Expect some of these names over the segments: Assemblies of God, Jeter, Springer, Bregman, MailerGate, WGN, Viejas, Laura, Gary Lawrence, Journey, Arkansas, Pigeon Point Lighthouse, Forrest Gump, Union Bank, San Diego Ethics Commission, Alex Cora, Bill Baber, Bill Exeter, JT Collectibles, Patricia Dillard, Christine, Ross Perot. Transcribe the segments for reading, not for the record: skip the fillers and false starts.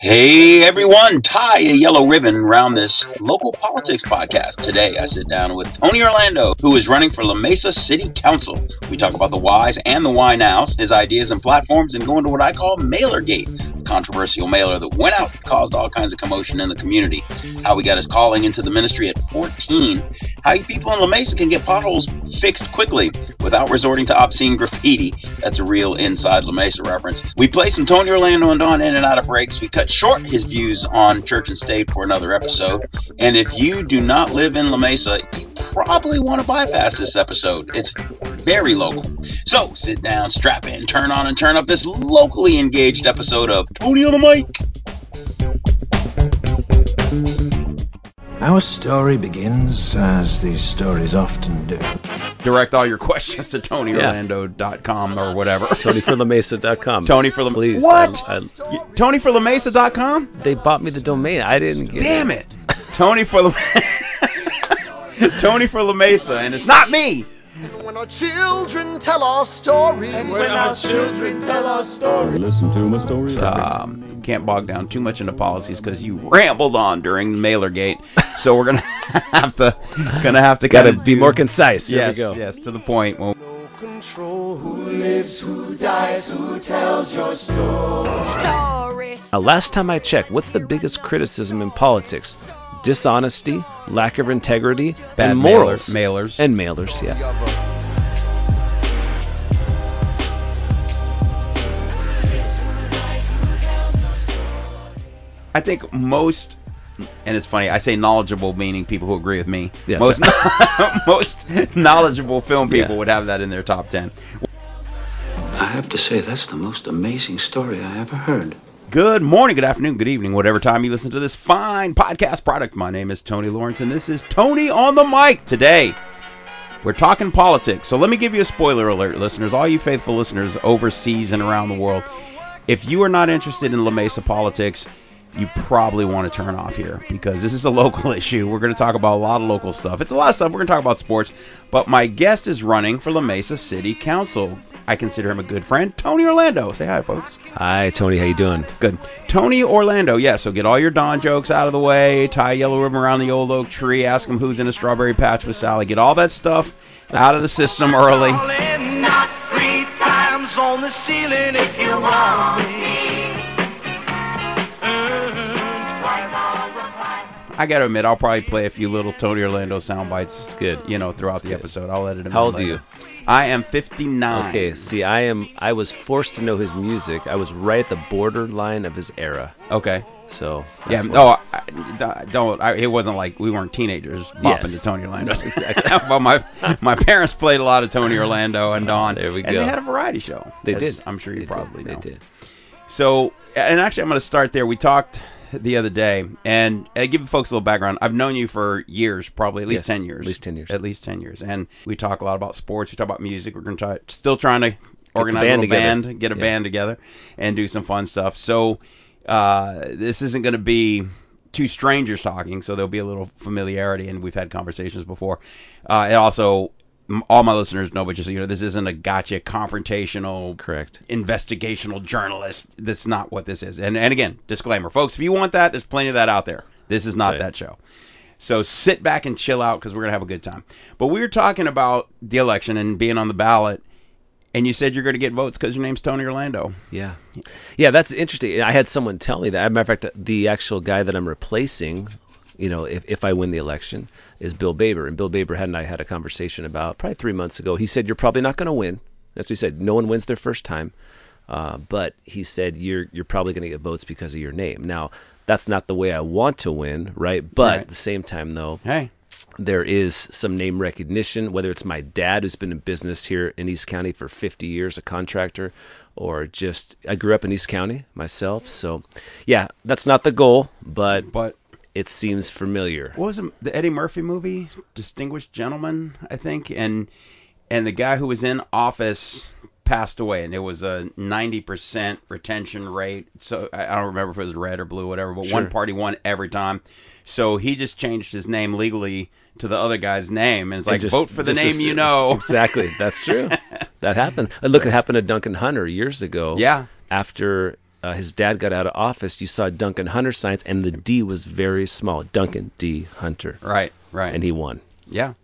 Hey everyone, tie a yellow ribbon around this local politics podcast. Today I sit down with Tony Orlando, who is running for La Mesa City Council. We talk about the whys and the why nows, his ideas and platforms, and go into what I call MailerGate, a controversial mailer that went out and caused all kinds of commotion in the community, how we got his calling into the ministry at 14, how you people in La Mesa can get potholes fixed quickly without resorting to obscene graffiti. That's a real inside La Mesa reference. We play some Tony Orlando and Dawn in and out of breaks. We cut short his views on church and state for another episode. And if you do not live in La Mesa, you probably want to bypass this episode. It's very local. So sit down, strap in, turn on and turn up this locally engaged episode of Tony on the Mic. Our story begins, as these stories often do. Direct all your questions to TonyOrlando.com or whatever. TonyForLaMesa.com. Please. What? TonyForLaMesa.com? They bought me the domain. I didn't get it. Damn it. Tony for La Mesa, and it's not me. And when our children tell our story. And when our children tell our story. Listen to my story. Can't bog down too much into policies because you rambled on during MailerGate, so we're gonna have to gotta be more concise. Yes, to the point. Well, no control who lives, who dies, who tells your story. Now, last time I checked, what's the biggest criticism in politics? Dishonesty, lack of integrity, bad and morals, mailers. Yeah. I think most, and it's funny, I say knowledgeable meaning people who agree with me. Yeah, most knowledgeable film people would have that in their top 10. I have to say, that's the most amazing story I ever heard. Good morning, good afternoon, good evening, whatever time you listen to this fine podcast product. My name is Tony Lawrence, and this is Tony on the Mic. Today, we're talking politics. So let me give you a spoiler alert, listeners, all you faithful listeners overseas and around the world. If you are not interested in La Mesa politics, you probably want to turn off here because this is a local issue. We're going to talk about a lot of local stuff. It's a lot of stuff. We're going to talk about sports. But my guest is running for La Mesa City Council. I consider him a good friend, Tony Orlando. Say hi, folks. Hi, Tony. How you doing? Good. Tony Orlando. Yeah, so get all your Don jokes out of the way. Tie a yellow ribbon around the old oak tree. Ask him who's in a strawberry patch with Sally. Get all that stuff out of the system early. Not 3 times on the ceiling if you want me. I got to admit, I'll probably play a few little Tony Orlando sound bites. It's good. You know, throughout the episode. I'll edit them. How old are you? I am 59. Okay, see, I was forced to know his music. I was right at the borderline of his era. Okay. So, yeah, no, it wasn't like we weren't teenagers bopping to Tony Orlando. No, exactly. Well, my parents played a lot of Tony Orlando and Dawn. There we go. And they had a variety show. They did. I'm sure you probably know. They did. So, and actually, I'm going to start there. We talked the other day, and I give folks a little background. I've known you for years, probably at least 10 years. At least 10 years. And we talk a lot about sports. We talk about music. We're going to trying to organize a band together and do some fun stuff. So this isn't going to be two strangers talking, so there'll be a little familiarity, and we've had conversations before. And also, all my listeners know, but just so you know, this isn't a gotcha, confrontational, correct, investigational journalist. That's not what this is. And again, disclaimer, folks, if you want that, there's plenty of that out there. This is not that show. So sit back and chill out because we're going to have a good time. But we were talking about the election and being on the ballot, and you said you're going to get votes because your name's Tony Orlando. Yeah. Yeah, that's interesting. I had someone tell me that. As a matter of fact, the actual guy that I'm replacing, you know, if I win the election, is Bill Baber. And Bill Baber and I had a conversation about probably 3 months ago. He said, you're probably not going to win. That's what he said. No one wins their first time. But he said, you're probably going to get votes because of your name. Now, that's not the way I want to win, right? But at the same time, though, there is some name recognition, whether it's my dad, who's been in business here in East County for 50 years, a contractor, or just I grew up in East County myself. So, yeah, that's not the goal, but it seems familiar. What was the Eddie Murphy movie? Distinguished Gentleman, I think. And the guy who was in office passed away, and it was a 90% retention rate. So I don't remember if it was red or blue, whatever, but one party won every time. So he just changed his name legally to the other guy's name, and it's like, vote for the name you know. Exactly. That's true. that happened. Look, it happened to Duncan Hunter years ago. Yeah. After his dad got out of office, you saw Duncan Hunter signs, and the D was very small. Duncan D. Hunter. Right, right. And he won. Yeah.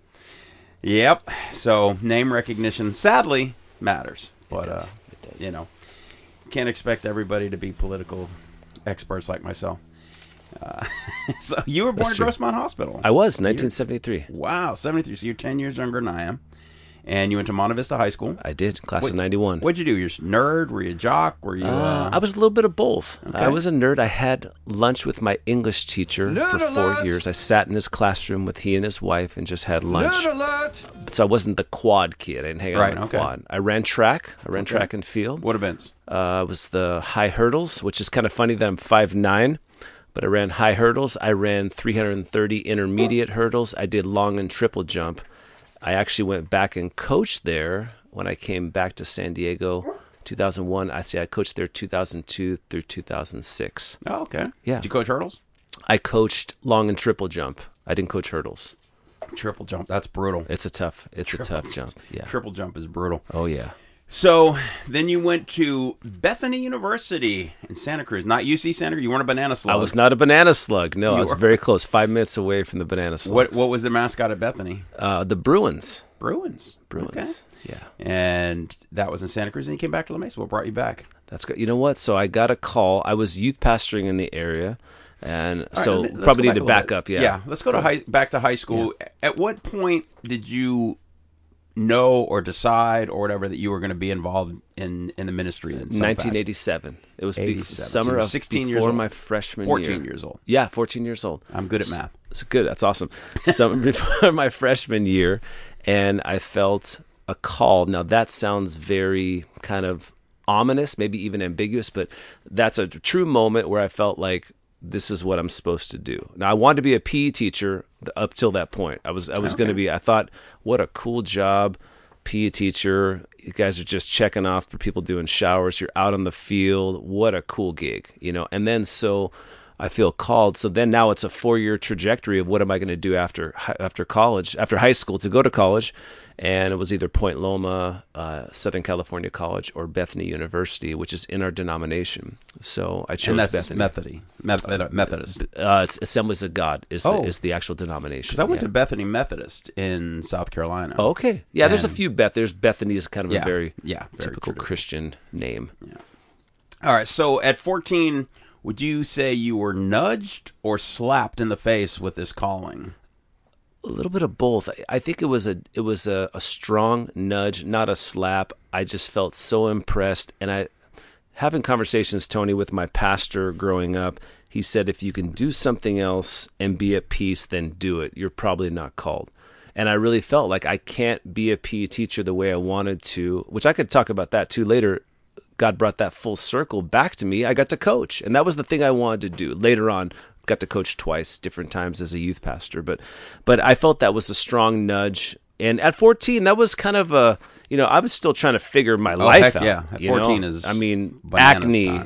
Yep. So name recognition, sadly, matters. But, it does. You know, can't expect everybody to be political experts like myself. So you were born at Grossmont Hospital. I was, 1973. Wow, 73. So you're 10 years younger than I am. And you went to Monta Vista High School. I did, class of 91. What'd you do? You're a nerd? Were you a jock? Were you? I was a little bit of both. Okay. I was a nerd. I had lunch with my English teacher for 4 years. I sat in his classroom with he and his wife and just had lunch. So I wasn't the quad kid. I didn't hang out on the quad. I ran track. I ran track and field. What events? It was the high hurdles, which is kind of funny that I'm 5'9". But I ran high hurdles. I ran 330 intermediate hurdles. I did long and triple jump. I actually went back and coached there when I came back to San Diego 2001. I coached there 2002 through 2006. Oh, okay. Yeah. Did you coach hurdles? I coached long and triple jump. I didn't coach hurdles. Triple jump, that's brutal. It's a tough jump. Yeah. Triple jump is brutal. Oh, yeah. So then you went to Bethany University in Santa Cruz, not UC Santa Cruz. You weren't a banana slug. I was not a banana slug. No, I was very close, 5 minutes away from the banana slug. What was the mascot at Bethany? The Bruins. Bruins. Okay. Yeah. And that was in Santa Cruz, and you came back to La Mesa. What brought you back? That's good. You know what? So I got a call. I was youth pastoring in the area, and so probably need to back up. Yeah. Yeah. Let's go back to high school. Yeah. At what point did you know or decide or whatever that you were going to be involved in the ministry in 1987. Fashion. It was summer of 16 years old. My freshman 14 year. 14 years old. Yeah, 14 years old. I'm good at math. It's good. That's awesome. Summer before my freshman year, and I felt a call. Now, that sounds very kind of ominous, maybe even ambiguous, but that's a true moment where I felt like, this is what I'm supposed to do. Now, I wanted to be a PE teacher up till that point. I was going to be. I thought, what a cool job, PE teacher. You guys are just checking off for people doing showers. You're out on the field. What a cool gig, you know. And then so I feel called. So then now it's a 4-year trajectory of what am I going to do after college, after high school to go to college. And it was either Point Loma, Southern California College, or Bethany University, which is in our denomination. So I chose Bethany. Methodist. It's Assemblies of God is the actual denomination. Because I went to Bethany Methodist in South Carolina. Oh, okay. Yeah, there's a few There's Bethany is kind of a very typical traditional Christian name. Yeah. All right. So at 14, would you say you were nudged or slapped in the face with this calling? A little bit of both. I think it was a strong nudge, not a slap. I just felt so impressed. And I, having conversations, Tony, with my pastor growing up, he said, if you can do something else and be at peace, then do it. You're probably not called. And I really felt like I can't be a PE teacher the way I wanted to, which I could talk about that too later. God brought that full circle back to me. I got to coach. And that was the thing I wanted to do later on. Got to coach twice, different times as a youth pastor, but I felt that was a strong nudge. And at 14, that was kind of a, you know, I was still trying to figure my life out. Yeah, at 14 is, I mean, acne,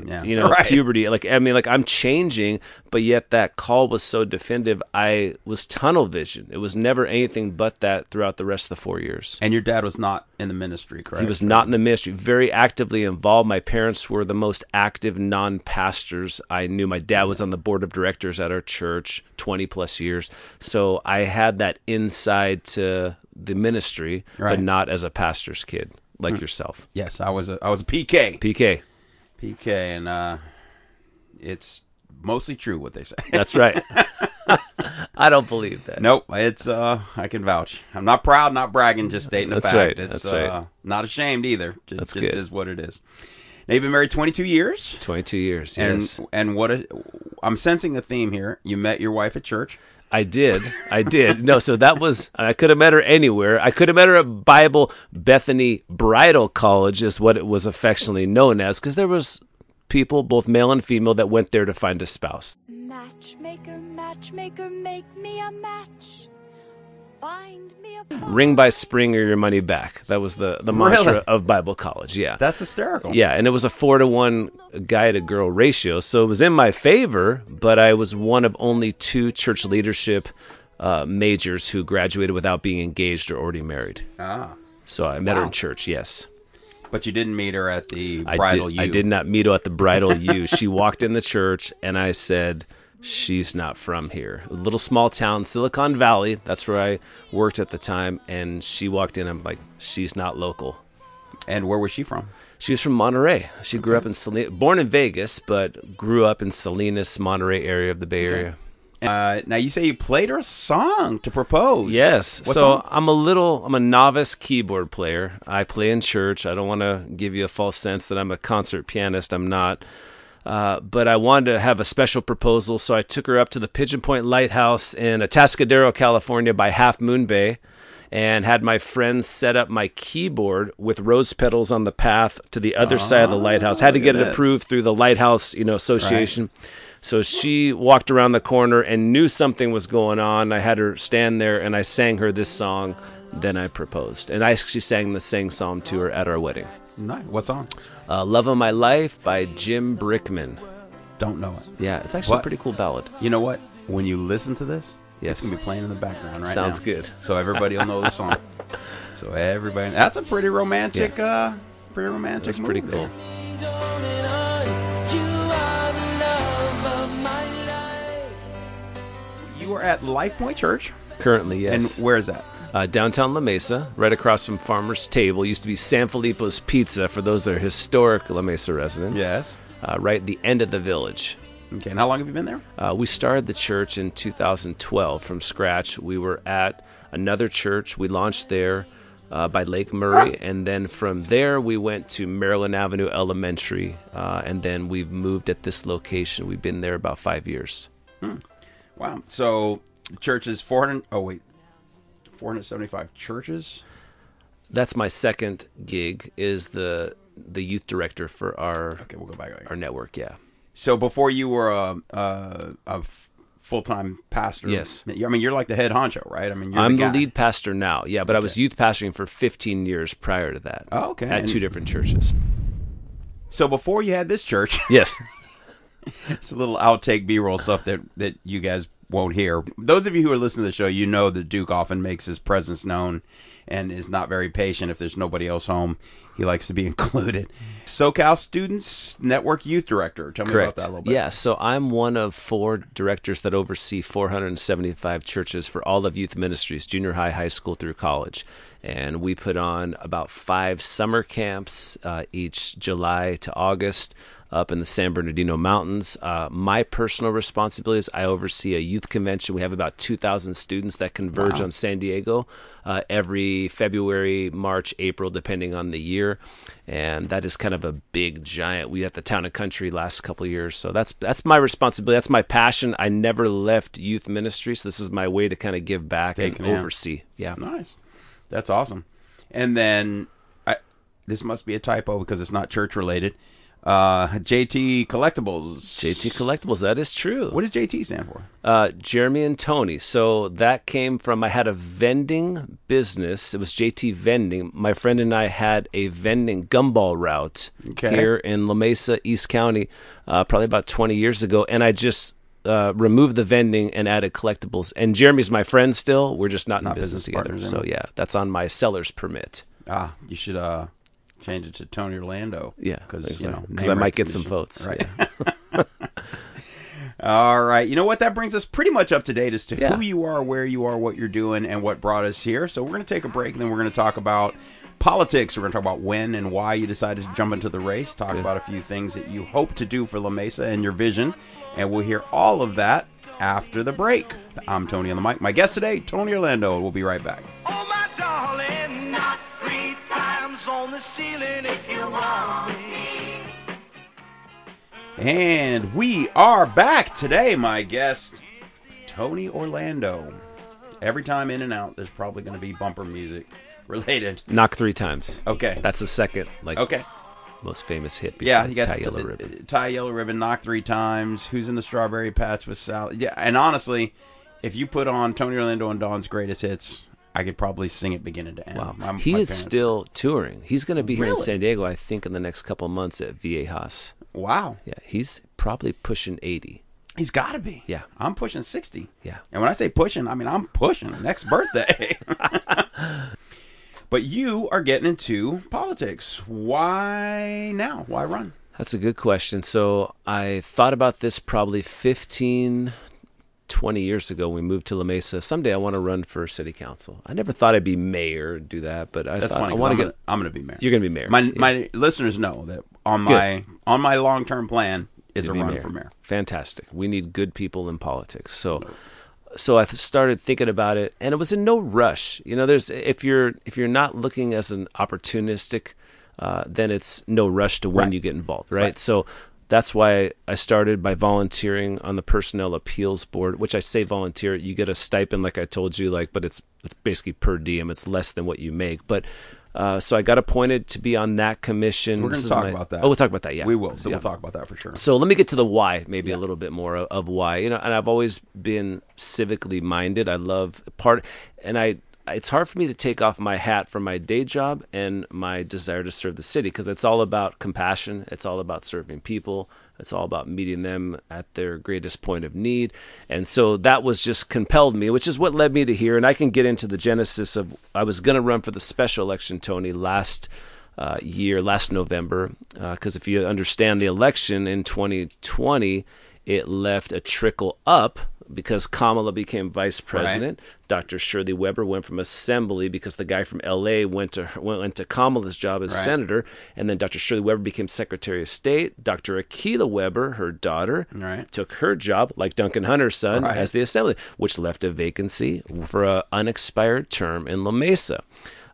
puberty. Like I'm changing, but yet that call was so definitive. I was tunnel vision. It was never anything but that throughout the rest of the 4 years. And your dad was not in the ministry, correct? He was not in the ministry. Very actively involved. My parents were the most active non-pastors I knew. My dad was on the board of directors at our church 20 plus years. So I had that insight to the ministry, but not as a pastor's kid like yourself. Yes, I was a PK. PK, and it's mostly true what they say. That's right. I don't believe that. Nope, it's I can vouch. I'm not proud, not bragging, just stating the fact. Right. It's right. Not ashamed either. It just is what it is. Now, you've been married 22 years. 22 years, yes. And I'm sensing a theme here. You met your wife at church. I did. No, so that was, I could have met her anywhere. I could have met her at Bible Bethany Bridal College is what it was affectionately known as, because there was people, both male and female, that went there to find a spouse. Matchmaker, matchmaker, make me a match. Find me a box. Ring by spring or your money back. That was the mantra of Bible college, yeah. That's hysterical. Yeah, and it was a 4-to-1 guy-to-girl ratio, so it was in my favor, but I was one of only 2 church leadership majors who graduated without being engaged or already married. Ah. So I met her in church, yes. But you didn't meet her at the bridal U. I did not meet her at the bridal U. She walked in the church, and I said, she's not from here. A little small town, Silicon Valley. That's where I worked at the time. And she walked in, I'm like, she's not local. And where was she from? She was from Monterey. She grew up in Salinas, born in Vegas, but grew up in Salinas, Monterey area of the Bay Area. Now, you say you played her a song to propose. Yes. What song? I'm a novice keyboard player. I play in church. I don't want to give you a false sense that I'm a concert pianist. I'm not. But I wanted to have a special proposal, so I took her up to the Pigeon Point Lighthouse in Atascadero, California, by Half Moon Bay, and had my friends set up my keyboard with rose petals on the path to the other side of the lighthouse. Had to get it approved through the Lighthouse, Association. Right. So she walked around the corner and knew something was going on. I had her stand there, and I sang her this song. Then I proposed. And I actually sang the same psalm to her at our wedding. Nice. What song? Love of My Life by Jim Brickman. Don't know it. Yeah, it's actually a pretty cool ballad. You know what? When you listen to this, it's going to be playing in the background right now. Sounds good. So everybody will know the song. That's a pretty romantic That's pretty cool. You are at LifePoint Church? Currently, yes. And where is that? Downtown La Mesa, right across from Farmer's Table. Used to be San Filippo's Pizza, for those that are historic La Mesa residents. Yes. Right at the end of the village. Okay, and how long have you been there? We started the church in 2012 from scratch. We were at another church. We launched there by Lake Murray, and then from there we went to Maryland Avenue Elementary, and then we've moved at this location. We've been there about 5 years. Wow. So the church is 475 churches? That's my second gig, is the youth director for our network, yeah. So before you were a full-time pastor, yes. I mean, you're like the head honcho, right? I mean, I'm the lead pastor now, yeah, but I was youth pastoring for 15 years prior to that. Oh, okay. At two different churches. So before you had this church, yes, it's a little outtake B-roll stuff that you guys won't hear. Those of you who are listening to the show, you know that Duke often makes his presence known and is not very patient if there's nobody else home. He likes to be included. SoCal Students Network Youth Director. Tell me about that a little bit. Yeah, so I'm one of four directors that oversee 475 churches for all of youth ministries, junior high, high school through college. And we put on about 5 summer camps each July to August up in the San Bernardino Mountains. My personal responsibility is I oversee a youth convention. We have about 2,000 students that converge on San Diego every February, March, April, depending on the year. And that is kind of a big giant. We at the Town and Country last couple of years. So that's my responsibility. That's my passion. I never left youth ministry. So this is my way to kind of give back and oversee. Yeah. Nice. That's awesome. And then this must be a typo because it's not church related. JT Collectibles. JT Collectibles, that is true. What does JT stand for? Jeremy and Tony. So that came from, I had a vending business. It was JT Vending. My friend and I had a vending gumball route here in La Mesa, East County, probably about 20 years ago. And I just removed the vending and added collectibles. And Jeremy's my friend still. We're just not in business together. So yeah, that's on my seller's permit. Ah, you should... change it to Tony Orlando. Yeah. Because I might get some votes. Right. Yeah. All right. You know what? That brings us pretty much up to date as to who you are, where you are, what you're doing, and what brought us here. So we're going to take a break, and then we're going to talk about politics. We're going to talk about when and why you decided to jump into the race, talk about a few things that you hope to do for La Mesa and your vision. And we'll hear all of that after the break. I'm Tony on the mic. My guest today, Tony Orlando. And we'll be right back. Oh, my darling, not three times on the ceiling if you want me. And we are back today, my guest, Tony Orlando. Every time in and out, there's probably going to be bumper music related. Knock three times. Okay. That's the second, most famous hit besides Tie Yellow Ribbon. Tie Yellow Ribbon, Knock Three Times, Who's in the Strawberry Patch with Sally. Yeah, and honestly, if you put on Tony Orlando and Dawn's greatest hits, I could probably sing it beginning to end. Wow. He is still touring. He's going to be here in San Diego, I think, in the next couple of months at Viejas. Wow. Yeah, he's probably pushing 80. He's got to be. Yeah. I'm pushing 60. Yeah. And when I say pushing, I mean I'm pushing next birthday. But you are getting into politics. Why now? Why run? That's a good question. So I thought about this probably 15, 20 years ago. We moved to La Mesa. Someday I want to run for city council. I never thought I'd be mayor and do that, but I thought I want to get. I'm going to be mayor. You're going to be mayor. My listeners know that on my long-term plan is a run for mayor. Fantastic. We need good people in politics. So I started thinking about it, and it was in no rush. You know, there's if you're not looking as an opportunistic, then it's no rush to when you get involved, right? So that's why I started by volunteering on the Personnel Appeals Board, which I say volunteer. You get a stipend, like I told you, but it's basically per diem. It's less than what you make, but. So I got appointed to be on that commission. We're going to talk about that. Oh, we'll talk about that. Yeah, we will. So we'll talk about that for sure. So let me get to the why, maybe a little bit more of why. You know, and I've always been civically minded. I love it's hard for me to take off my hat for my day job and my desire to serve the city, because it's all about compassion. It's all about serving people. It's all about meeting them at their greatest point of need. And so that was just compelled me, which is what led me to here. And I can get into the genesis of, I was going to run for the special election, Tony, last November. Because if you understand the election in 2020, it left a trickle up because Kamala became vice president. Right. Dr. Shirley Weber went from Assembly because the guy from L.A. went to Kamala's job as senator. And then Dr. Shirley Weber became Secretary of State. Dr. Akilah Weber, her daughter, took her job, like Duncan Hunter's son, as the Assembly, which left a vacancy for an unexpired term in La Mesa.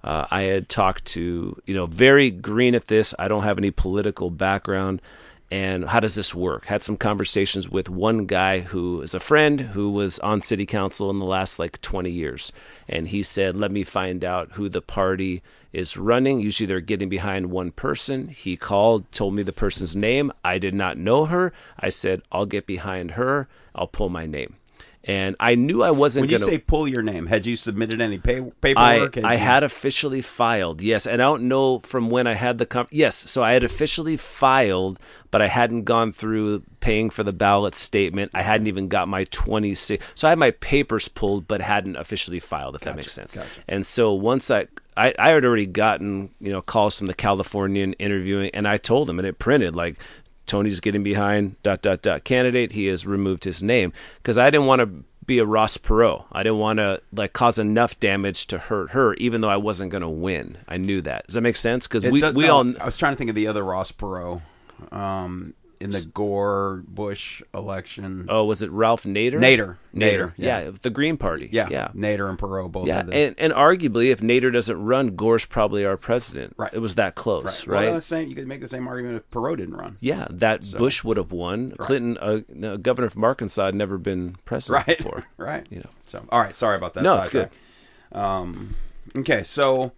I had talked to, very green at this. I don't have any political background. And how does this work? Had some conversations with one guy who is a friend who was on city council in the last 20 years. And he said, let me find out who the party is running. Usually they're getting behind one person. He called, told me the person's name. I did not know her. I said, I'll get behind her. I'll pull my name. And I knew I wasn't going to... When you say pull your name, had you submitted any paperwork? I had officially filed, yes. And I don't know from when I had the... Yes, so I had officially filed, but I hadn't gone through paying for the ballot statement. I hadn't even got my 26... So I had my papers pulled, but hadn't officially filed, if that makes sense. Gotcha. And so once I had already gotten calls from the Californian interviewing, and I told them, and it printed, Tony's getting behind ... candidate. He has removed his name, because I didn't want to be a Ross Perot. I didn't want to cause enough damage to hurt her, even though I wasn't going to win. I knew that. Does that make sense? Because we all. I was trying to think of the other Ross Perot in the Gore Bush election. Oh, was it Ralph Nader? Nader. Yeah, the Green Party. Yeah. Nader and Perot both. Yeah, and arguably, if Nader doesn't run, Gore's probably our president. Right. It was that close, right? Well, you could make the same argument if Perot didn't run. Yeah, Bush would have won. Right. Clinton, governor from Arkansas, had never been president before. Right. So, all right. Sorry about that. No, it's good. Okay, so.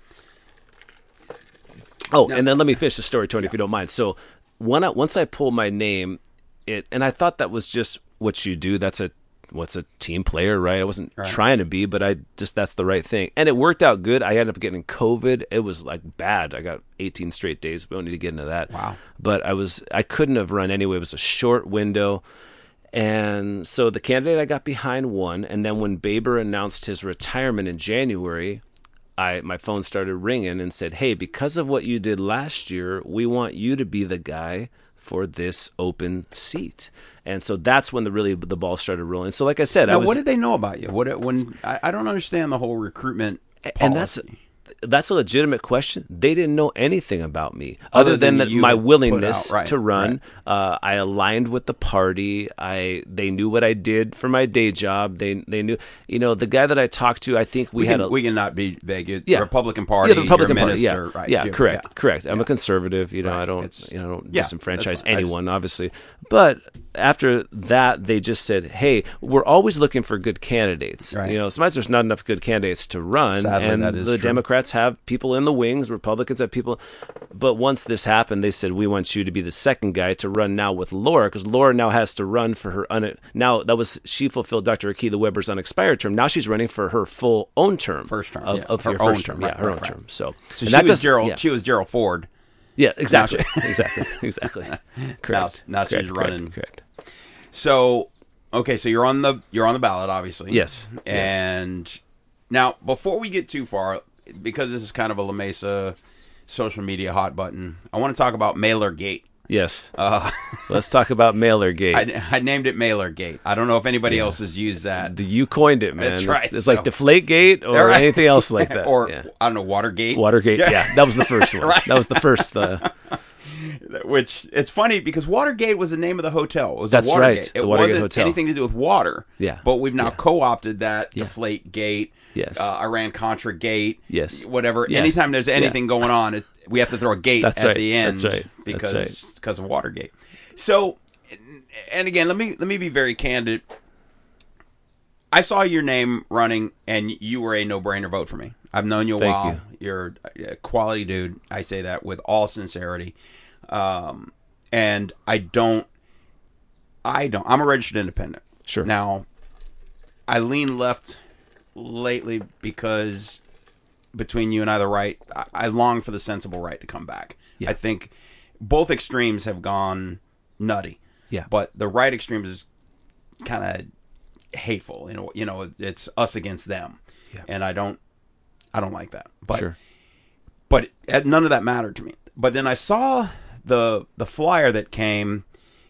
Oh, now, and then let me finish the story, Tony, if you don't mind. So. Once I pulled my name, and I thought that was just what you do. That's what's a team player, right? I wasn't trying to be, but that's the right thing. And it worked out good. I ended up getting COVID. It was bad. I got 18 straight days. We don't need to get into that. Wow. But I couldn't have run anyway. It was a short window. And so the candidate I got behind won. And then when Baber announced his retirement in January, my phone started ringing and said, hey, because of what you did last year, we want you to be the guy for this open seat. And so that's when the ball started rolling. So like I said, what did they know about you? I don't understand the whole recruitment policy. And that's a legitimate question. They didn't know anything about me other than my willingness to run. Right. I aligned with the party. They knew what I did for my day job. They knew, the guy that I talked to. I think we can not be vague. Yeah. Republican Party. Yeah, the Republican Party. Minister, yeah. Right. Yeah, correct. Yeah. Correct. I'm a conservative. I don't. I don't disenfranchise anyone, obviously. But after that, they just said, "Hey, we're always looking for good candidates. Right. Sometimes there's not enough good candidates to run, sadly, and that is the true. Democrats have people in the wings, Republicans have people." But once this happened, they said, "We want you to be the second guy to run now with Laura, because Laura now has to run for her she fulfilled Dr. Akilah Weber's unexpired term. Now she's running for her full own term, first term of her first term, her own term. So she was Gerald Ford." Yeah, exactly. Exactly. Correct. Now she's running. Correct. So, okay, so you're on the ballot, obviously. Yes. And now, before we get too far, because this is kind of a La Mesa social media hot button, I want to talk about MailerGate. Yes. Let's talk about MailerGate. I named it MailerGate. I don't know if anybody else has used that. You coined it, man. That's right. It's like Deflategate or anything else like that. Or, I don't know, Watergate. Watergate, yeah. That was the first one. That was the first. Which, it's funny because Watergate was the name of the hotel. It was Watergate. Right. It wasn't anything to do with water. Yeah. But we've now co-opted that Deflategate. Yes. Iran-Contra Gate. Yes. Whatever. Yes. Anytime there's anything going on, we have to throw a gate the end. That's right. Because of Watergate. So, and again, let me be very candid. I saw your name running, and you were a no-brainer vote for me. I've known you a while. You're a quality dude. I say that with all sincerity. And I'm a registered independent. Sure. Now, I lean left lately because between you and I, the right, I long for the sensible right to come back. Yeah. I think both extremes have gone nutty. Yeah. But the right extreme is kind of hateful. You know, it's us against them. Yeah. And I don't like that. But, sure. But none of that mattered to me. But then I saw the flyer that came,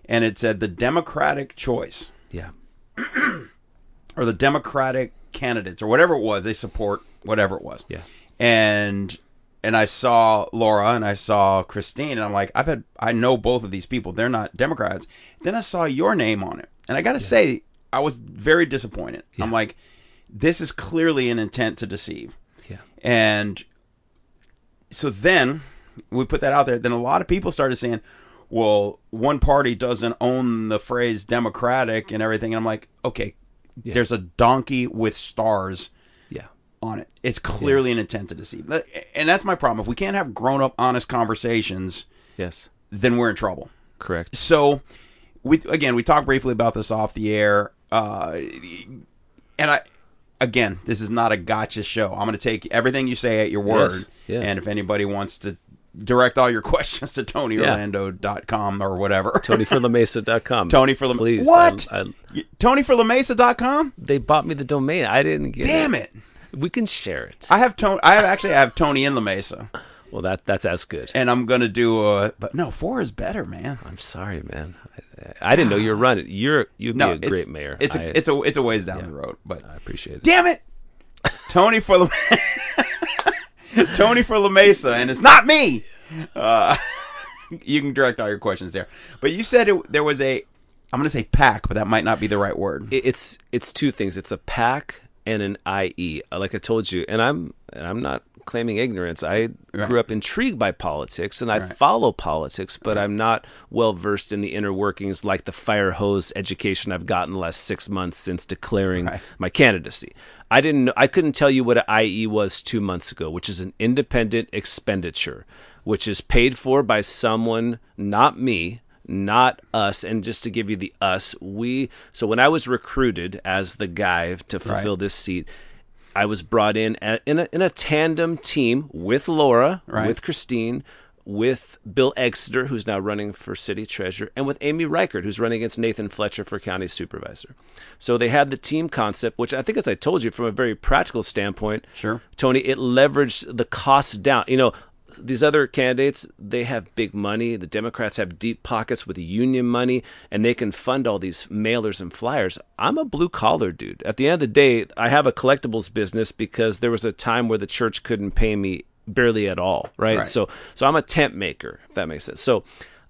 and it said the Democratic choice. Yeah. Or the Democratic candidates, or whatever it was. They support whatever it was. Yeah. And I saw Laura, and I saw Christine, and I'm like, I know both of these people. They're not Democrats. Then I saw your name on it, and I got to say, I was very disappointed. Yeah. I'm like, this is clearly an intent to deceive. Yeah. And so then we put that out there. Then a lot of people started saying, well, one party doesn't own the phrase Democratic and everything. And I'm like, okay, there's a donkey with stars on it. It's clearly an intent to deceive. And that's my problem. If we can't have grown-up, honest conversations, then we're in trouble. Correct. So, we talked briefly about this off the air. And again, this is not a gotcha show. I'm going to take everything you say at your word. Yes. And if anybody wants to direct all your questions to TonyOrlando.com or whatever. TonyForLaMesa.com. What? TonyForLaMesa.com? They bought me the domain. I didn't get it. Damn it. We can share it. I have Tony and La Mesa. Well, that's as good. And I'm going to do but no, 4 is better, man. I'm sorry, man. I didn't know you were running. You'd be a great mayor. It's a ways down the road, but I appreciate it. Damn it. Tony for La Mesa, and it's not me. You can direct all your questions there. But you said there was I'm going to say pack, but that might not be the right word. It's two things. It's a pack and an IE, like I told you. And I'm not claiming ignorance. I grew up intrigued by politics, and I follow politics, but I'm not well-versed in the inner workings like the fire hose education I've gotten the last 6 months since declaring my candidacy. I couldn't tell you what an IE was 2 months ago, which is an independent expenditure, which is paid for by someone, not me, not us. And just to give you the us, so when I was recruited as the guy to fulfill this seat, I was brought in in a tandem team with Laura, with Christine, with Bill Exeter, who's now running for city treasurer, and with Amy Reichert, who's running against Nathan Fletcher for county supervisor. So they had the team concept, which I think, as I told you, from a very practical standpoint, Tony, it leveraged the cost down. You know, these other candidates, they have big money. The Democrats have deep pockets with union money, and they can fund all these mailers and flyers. I'm a blue-collar dude. At the end of the day, I have a collectibles business because there was a time where the church couldn't pay me barely at all, right? So I'm a tent maker, if that makes sense. So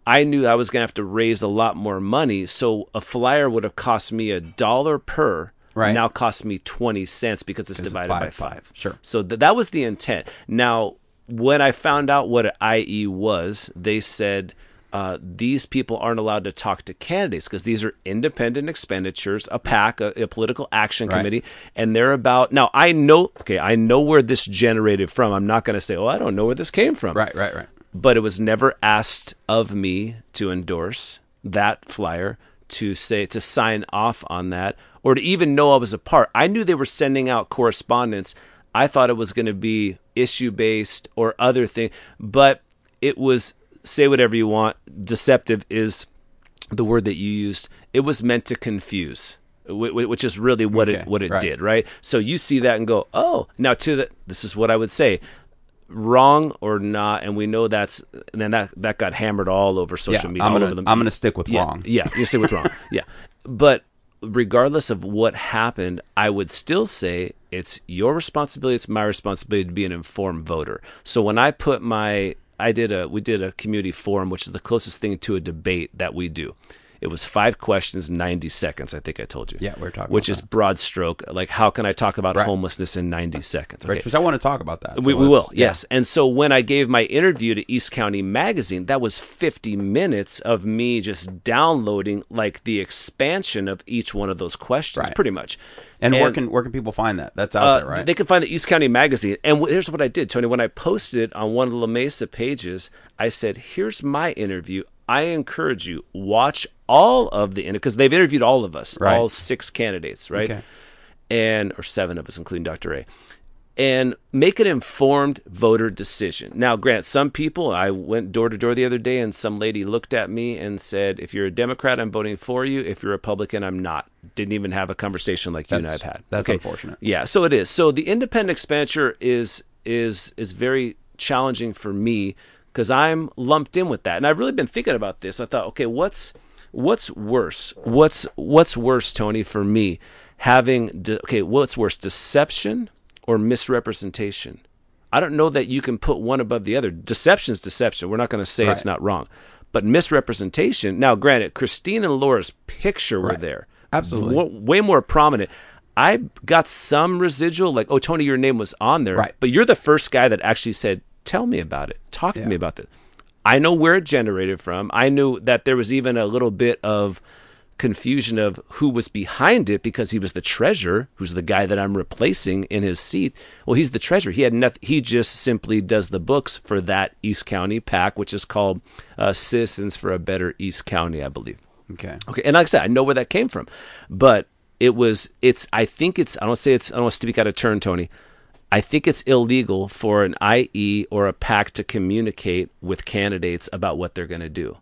I knew I was going to have to raise a lot more money, so a flyer would have cost me $1 per. Right. Now costs me 20 cents because it's divided by 5. Sure. So that was the intent. Now, when I found out what an IE was, they said these people aren't allowed to talk to candidates because these are independent expenditures, a PAC, a political action committee, and they're about... Now, I know where this generated from. I'm not going to say, I don't know where this came from. Right. But it was never asked of me to endorse that flyer, to sign off on that, or to even know I was a part. I knew they were sending out correspondence. I thought it was going to be issue-based or other thing, but it was, say whatever you want, deceptive is the word that you used. It was meant to confuse. which is really what it did, right? So you see that and go, oh, now to the, this is what I would say, wrong or not, and we know that's, and then that got hammered all over social media. I'm gonna stick with wrong. Yeah, you stick with wrong. Yeah, but regardless of what happened, I would still say it's your responsibility. It's my responsibility to be an informed voter. So when I put my, we did a community forum, which is the closest thing to a debate that we do. It was 5 questions, 90 seconds, I think I told you. Yeah, we were talking about that. Which is broad stroke, like how can I talk about homelessness in 90 seconds? Okay. Right, I want to talk about that. We will, yes. And so when I gave my interview to East County Magazine, that was 50 minutes of me just downloading like the expansion of each one of those questions, pretty much. And where can people find that? That's out there, right? They can find the East County Magazine. And here's what I did, Tony. When I posted on one of the La Mesa pages, I said, here's my interview. I encourage you, watch all of the, because they've interviewed all of us, all 6 candidates, right? Okay. Or 7 of us, including Dr. A. And make an informed voter decision. Now, grant, some people, I went door to door the other day and some lady looked at me and said, if you're a Democrat, I'm voting for you. If you're a Republican, I'm not. Didn't even have a conversation like you and I've had. That's unfortunate. Yeah, so it is. So the independent expenditure is very challenging for me, because I'm lumped in with that. And I've really been thinking about this. I thought, okay, what's worse? What's worse, Tony, for me? What's worse, deception or misrepresentation? I don't know that you can put one above the other. Deception's deception. We're not going to say it's not wrong. But misrepresentation, now granted, Christine and Laura's picture were there. Absolutely. Way more prominent. I got some residual, like, oh, Tony, your name was on there. Right. But you're the first guy that actually said, tell me about it. Talk to me about this. I know where it generated from. I knew that there was even a little bit of confusion of who was behind it, because he was the treasurer, who's the guy that I'm replacing in his seat. Well, he's the treasurer. He had nothing. He just simply does the books for that East County PAC, which is called Citizens for a Better East County, I believe. Okay. And like I said, I know where that came from, but I don't say it's, I don't want to speak out of turn, Tony. I think it's illegal for an IE or a PAC to communicate with candidates about what they're going to do.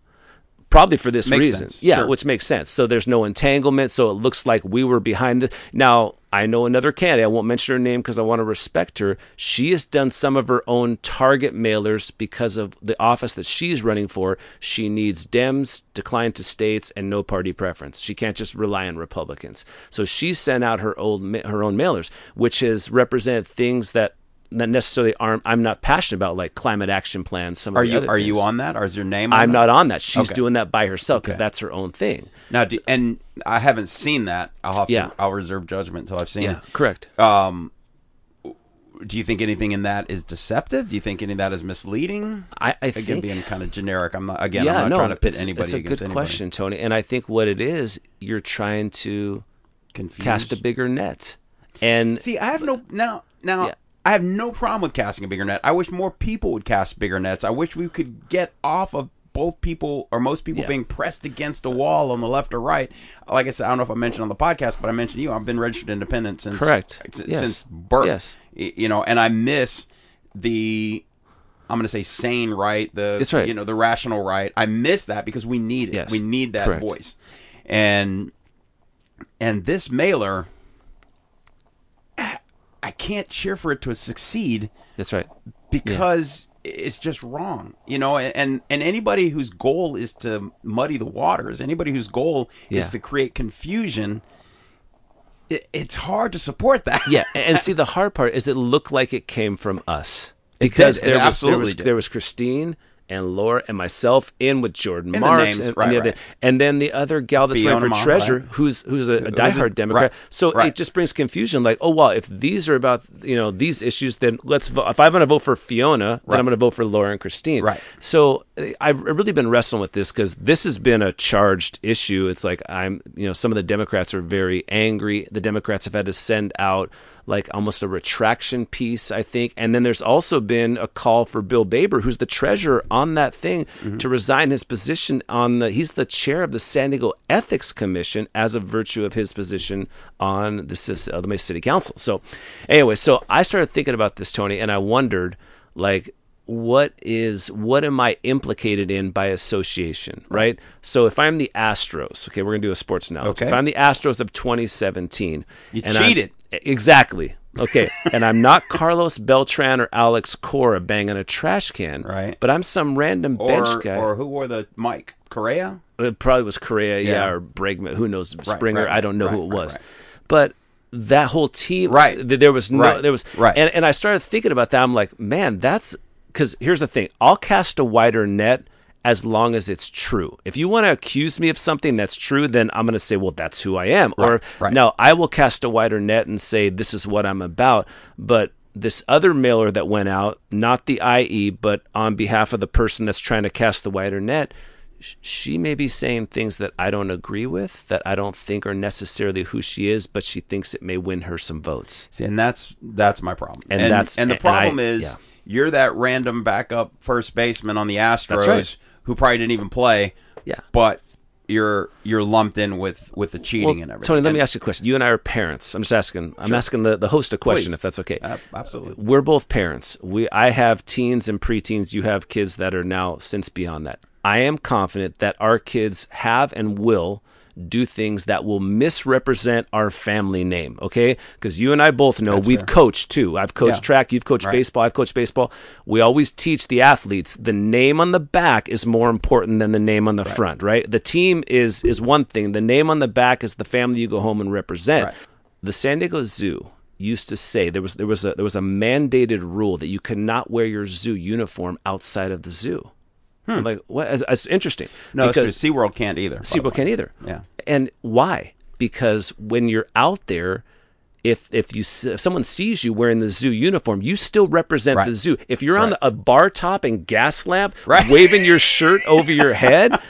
Probably for this reason. Sense. Yeah, sure. Which makes sense. So there's no entanglement. So it looks like we were behind this. Now, I know another candidate. I won't mention her name because I want to respect her. She has done some of her own target mailers because of the office that she's running for. She needs Dems, decline to states, and no party preference. She can't just rely on Republicans. So she sent out her own mailers, which has represented things that not necessarily I'm not passionate about, like climate action plans. Are you on that, or is your name on I'm that? Not on that. She's doing that by herself because that's her own thing. Now, and I haven't seen that. I'll have to, I'll reserve judgment until I've seen it. Correct. Do you think anything in that is deceptive? Do you think any of that is misleading? I think again, being kind of generic. I'm not trying to pit anybody against anybody. It's a good question, Tony. And I think what it is, you're trying to cast a bigger net. And see, I have I have no problem with casting a bigger net. I wish more people would cast bigger nets. I wish we could get off of both people or most people being pressed against a wall on the left or right. Like I said, I don't know if I mentioned on the podcast, but I mentioned you. I've been registered independent since since birth. Yes. You know, and I miss the, I'm going to say sane right, the rational right. I miss that because we need it. Yes. We need that voice. And this mailer, I can't cheer for it to succeed. That's right. Because it's just wrong, you know, and anybody whose goal is to muddy the waters, anybody whose goal is to create confusion, it's hard to support that. Yeah. And see, the hard part is it looked like it came from us, because there was Christine and Laura and myself in with Jordan Marks, and then the other gal that's running for treasurer, who's a diehard Democrat. So it just brings confusion. Like, oh well, if these are about these issues, then let's vote. If I'm going to vote for Fiona, then I'm going to vote for Laura and Christine. Right. So I've really been wrestling with this, because this has been a charged issue. It's like some of the Democrats are very angry. The Democrats have had to send out like almost a retraction piece, I think. And then there's also been a call for Bill Baber, who's the treasurer on that thing, to resign his position on he's the chair of the San Diego Ethics Commission as a virtue of his position on the Mesa City Council. So anyway, I started thinking about this, Tony, and I wondered, like, what am I implicated in by association, right? So if I'm the Astros, okay, we're going to do a sports analogy. Okay. If I'm the Astros of 2017. You cheated. Exactly. Okay, and I'm not Carlos Beltran or Alex Cora banging a trash can, right? But I'm some random bench guy. Or who wore the mic? Correa? It probably was Correa, yeah, or Bregman. Who knows? Springer. Right, I don't know who it was. Right. But that whole team, right? And I started thinking about that. I'm like, man, that's because here's the thing. I'll cast a wider net as long as it's true. If you want to accuse me of something that's true, then I'm going to say, well, that's who I am. No, I will cast a wider net and say, this is what I'm about. But this other mailer that went out, not the IE, but on behalf of the person that's trying to cast the wider net, she may be saying things that I don't agree with, that I don't think are necessarily who she is, but she thinks it may win her some votes. See, and that's my problem. And the problem is you're that random backup first baseman on the Astros. That's right. Who probably didn't even play, yeah. But you're lumped in with the cheating and everything. Tony, let me ask you a question. You and I are parents. I'm just asking. I'm asking the host a question, if that's okay. Absolutely. We're both parents. I have teens and preteens. You have kids that are now since beyond that. I am confident that our kids have and will do things that will misrepresent our family name, okay? Because you and I both know we've coached too. I've coached track, you've coached baseball, I've coached baseball. We always teach the athletes the name on the back is more important than the name on the front, right? The team is one thing. The name on the back is the family you go home and represent. Right. The San Diego Zoo used to say there was a mandated rule that you cannot wear your zoo uniform outside of the zoo. I'm like, what? It's interesting. No, because SeaWorld can't either. SeaWorld can't either. Yeah. And why? Because when you're out there, if someone sees you wearing the zoo uniform, you still represent the zoo. If you're on a bar top and gas lamp, waving your shirt over your head,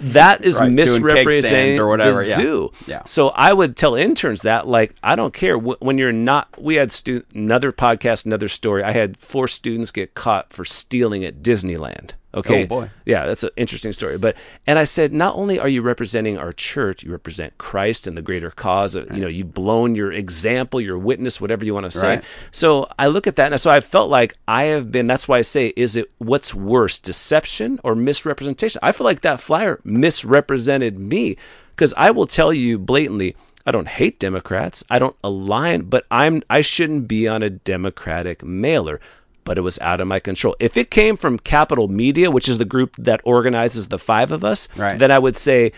that is misrepresenting or whatever. The zoo. Yeah. So I would tell interns that, like, I don't care. When you're not, we had another podcast, another story. I had 4 students get caught for stealing at Disneyland. Okay. Oh boy. Yeah, that's an interesting story. And I said, not only are you representing our church, you represent Christ and the greater cause. Of, you know, you've blown your example, your witness, whatever you want to say. So I look at that, and so I felt like I have been. That's why I say, is it what's worse, deception or misrepresentation? I feel like that flyer misrepresented me, because I will tell you blatantly, I don't hate Democrats, I don't align, but I shouldn't be on a Democratic mailer. But it was out of my control. If it came from Capital Media, which is the group that organizes the 5 of us, then I would say,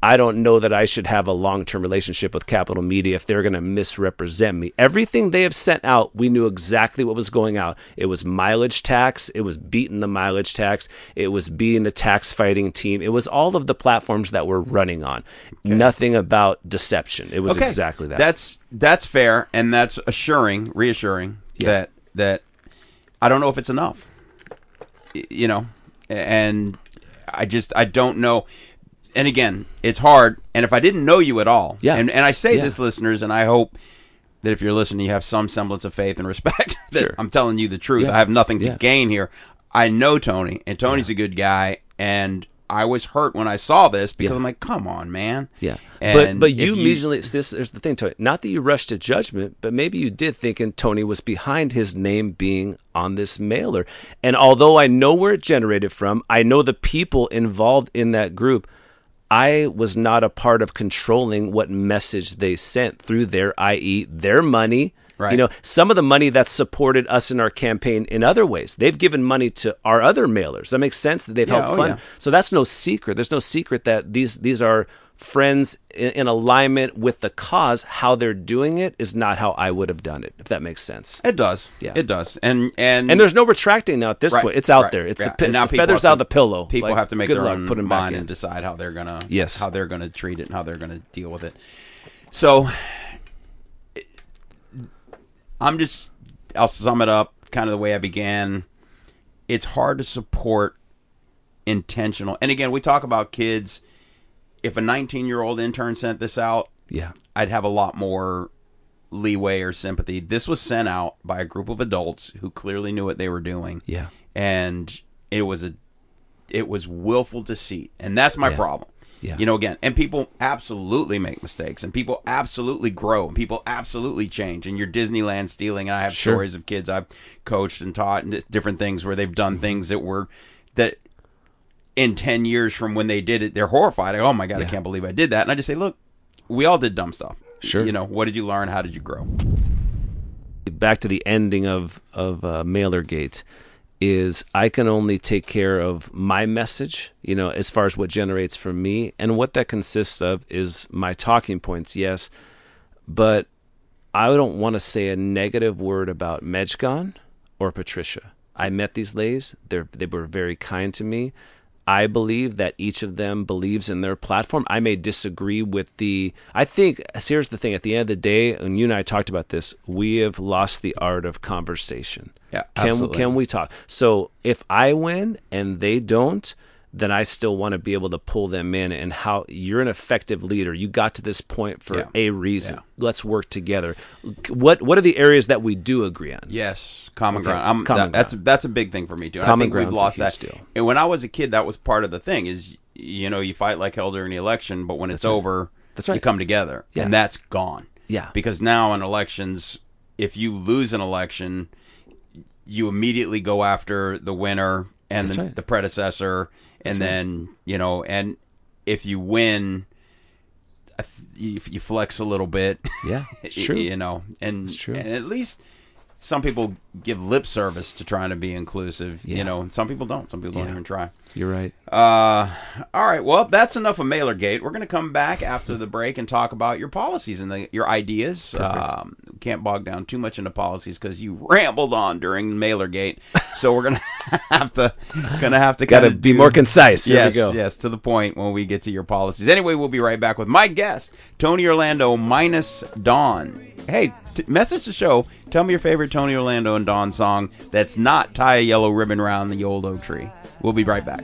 I don't know that I should have a long-term relationship with Capital Media if they're going to misrepresent me. Everything they have sent out, we knew exactly what was going out. It was mileage tax. It was beating the mileage tax. It was being the tax-fighting team. It was all of the platforms that we're running on. Okay. Nothing about deception. It was exactly that. That's fair, and that's reassuring that I don't know if it's enough, you know, and I don't know. And again, it's hard. And if I didn't know you at all, and I say this, listeners, and I hope that if you're listening, you have some semblance of faith and respect that I'm telling you the truth. I have nothing to gain here. I know Tony, and Tony's a good guy, and I was hurt when I saw this because I'm like, come on, man. Yeah. And but you immediately, there's the thing, Tony, not that you rushed to judgment, but maybe you did, thinking Tony was behind his name being on this mailer. And although I know where it generated from, I know the people involved in that group, I was not a part of controlling what message they sent through their, i.e. their money. Right. You know, some of the money that's supported us in our campaign in other ways, they've given money to our other mailers. That makes sense that they've helped fund. Yeah. So that's no secret. There's no secret that these are friends in alignment with the cause. How they're doing it is not how I would have done it, if that makes sense. It does. Yeah, it does. And there's no retracting now at this point. It's out there. It's the feathers out of the pillow. People have to make their own mind and decide how they're gonna how they're gonna treat it and how they're gonna deal with it. So I'll sum it up kind of the way I began. It's hard to support intentional. And again, we talk about kids. If a 19-year-old intern sent this out, I'd have a lot more leeway or sympathy. This was sent out by a group of adults who clearly knew what they were doing. Yeah. And it was willful deceit. And that's my problem. Yeah. You know, again, and people absolutely make mistakes, and people absolutely grow, and people absolutely change. And you're Disneyland stealing, and I have sure. stories of kids I've coached and taught and different things where they've done mm-hmm. things that were that in 10 years from when they did it, they're horrified. Like, oh my God, yeah. I can't believe I did that. And I just say, look, we all did dumb stuff. Sure. You know, what did you learn? How did you grow? Back to the ending of MailerGate. Is I can only take care of my message, you know, as far as what generates from me, and what that consists of is my talking points, yes, but I don't want to say a negative word about Medjgan or Patricia. I met these ladies. They were very kind to me. I believe that each of them believes in their platform. I may disagree with here's the thing, at the end of the day, and you and I talked about this, we have lost the art of conversation. Yeah, absolutely. Can we talk? So if I win and they don't, then I still want to be able to pull them in, and how you're an effective leader. You got to this point for yeah. a reason. Yeah. Let's work together. What are the areas that we do agree on? Yes, common okay. ground. Common ground. That's a big thing for me too. Common I think ground's we've lost a huge that. Deal. And when I was a kid, that was part of the thing is, you know, you fight like hell during the election, but when that's it's right. over, that's right. you come together yeah. and that's gone. Yeah. Because now in elections, if you lose an election, you immediately go after the winner and the, right. the predecessor. And that's then, right. you know, and if you win, you flex a little bit. Yeah, it's true. You know, and, it's true. And at least some people give lip service to trying to be inclusive, yeah. you know, and some people don't. Some people don't yeah. even try. You're right. All right. Well, that's enough of MailerGate. We're going to come back after the break and talk about your policies and your ideas. Can't bog down too much into policies because you rambled on during MailerGate. So we're going to have to got to be more concise. Yes, here we go. Yes, to the point when we get to your policies. Anyway, we'll be right back with my guest, Tony Orlando minus Dawn. Hey, message the show. Tell me your favorite Tony Orlando and Dawn song that's not Tie a Yellow Ribbon Round the Old Oak Tree. We'll be right back.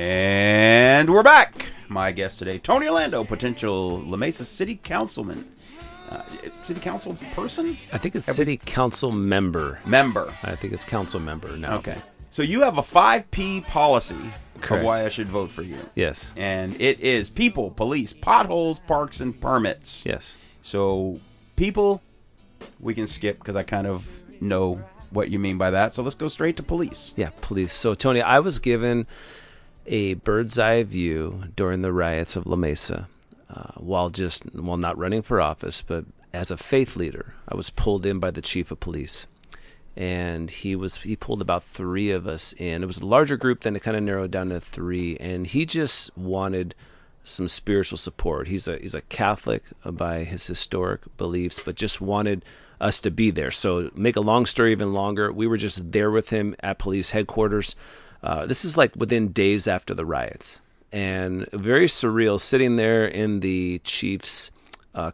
And we're back. My guest today, Tony Orlando, potential La Mesa City Councilman. City council person? I think it's city council member. I think it's council member now. Okay. So you have a 5P policy Correct. Of why I should vote for you. Yes. And it is people, police, potholes, parks, and permits. Yes. So people, we can skip because I kind of know what you mean by that. So let's go straight to police. Yeah, police. So, Tony, I was given a bird's eye view during the riots of La Mesa while not running for office, but as a faith leader. I was pulled in by the chief of police. And he pulled about three of us in. It was a larger group, then it kind of narrowed down to three. And he just wanted some spiritual support. He's a Catholic by his historic beliefs, but just wanted us to be there. So make a long story even longer, we were just there with him at police headquarters. This is like within days after the riots. And very surreal, sitting there in the chief's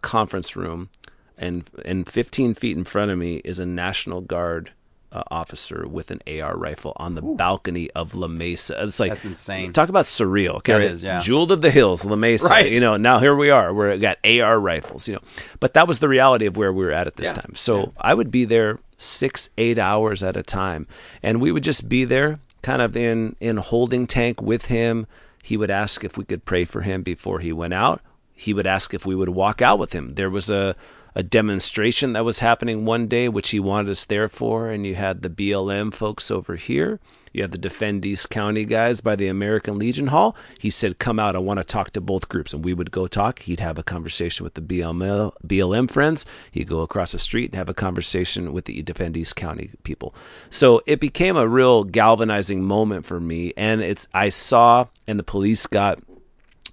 conference room. And 15 feet in front of me is a National Guard officer with an AR rifle on the Ooh. Balcony of La Mesa. It's like, that's insane. Talk about surreal. Okay, right? Is, yeah. Jeweled of the hills, La Mesa. Right. You know, now here we are. We've got AR rifles, you know. But that was the reality of where we were at this yeah. time. So yeah. I would be there 6-8 hours at a time. And we would just be there kind of in holding tank with him. He would ask if we could pray for him before he went out. He would ask if we would walk out with him. There was a demonstration that was happening one day, which he wanted us there for. And you had the BLM folks over here. You have the Defend East County guys by the American Legion Hall. He said, come out. I want to talk to both groups. And we would go talk. He'd have a conversation with the BLM friends. He'd go across the street and have a conversation with the Defend East County people. So it became a real galvanizing moment for me. And and the police got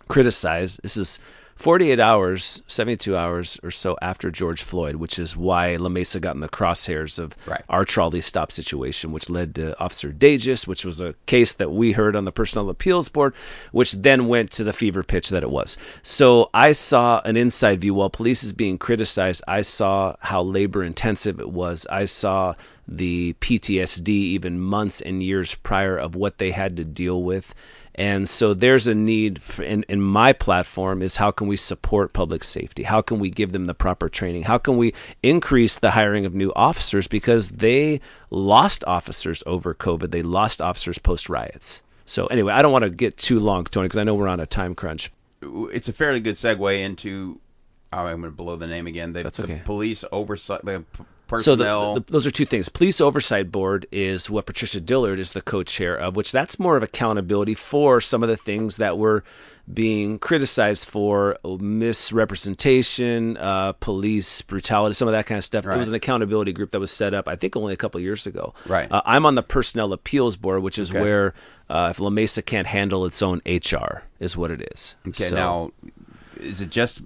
criticized. This is 48 hours, 72 hours or so after George Floyd, which is why La Mesa got in the crosshairs of right. our trolley stop situation, which led to Officer Dages, which was a case that we heard on the Personnel Appeals Board, which then went to the fever pitch that it was. So I saw an inside view. While police is being criticized, I saw how labor intensive it was. I saw the PTSD even months and years prior of what they had to deal with. And so there's a need for, and my platform is, how can we support public safety? How can we give them the proper training? How can we increase the hiring of new officers? Because they lost officers over COVID. They lost officers post-riots. So anyway, I don't want to get too long, Tony, because I know we're on a time crunch. It's a fairly good segue into, I'm going to blow the name again. That's okay. The police oversight, the personnel. So those are two things. Police Oversight Board is what Patricia Dillard is the co-chair of, which that's more of accountability for some of the things that were being criticized for, misrepresentation, police brutality, some of that kind of stuff. Right. It was an accountability group that was set up, I think, only a couple of years ago. Right. I'm on the Personnel Appeals Board, which is where if La Mesa can't handle its own HR is what it is. Okay, so, now... Is it just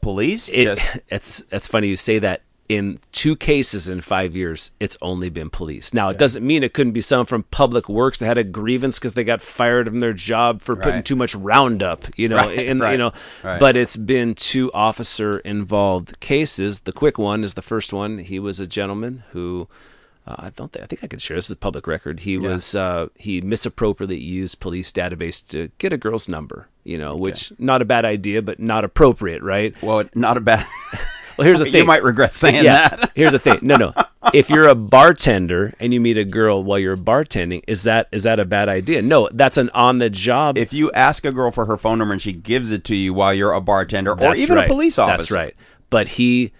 police? It's funny you say that. In 2 cases in 5 years, it's only been police. Now, it doesn't mean it couldn't be someone from Public Works that had a grievance because they got fired from their job for putting too much Roundup, But it's been 2 officer-involved cases. The quick one is the first one. He was a gentleman who... I think I could share. This is public record. He was he misappropriately used police database to get a girl's number, which not a bad idea, but not appropriate, right? Well, not a bad. Well, here's the thing. You might regret saying that. Here's the thing. No. If you're a bartender and you meet a girl while you're bartending, is that a bad idea? No, that's an on-the-job. If you ask a girl for her phone number and she gives it to you while you're a bartender or even a police officer, that's right. But he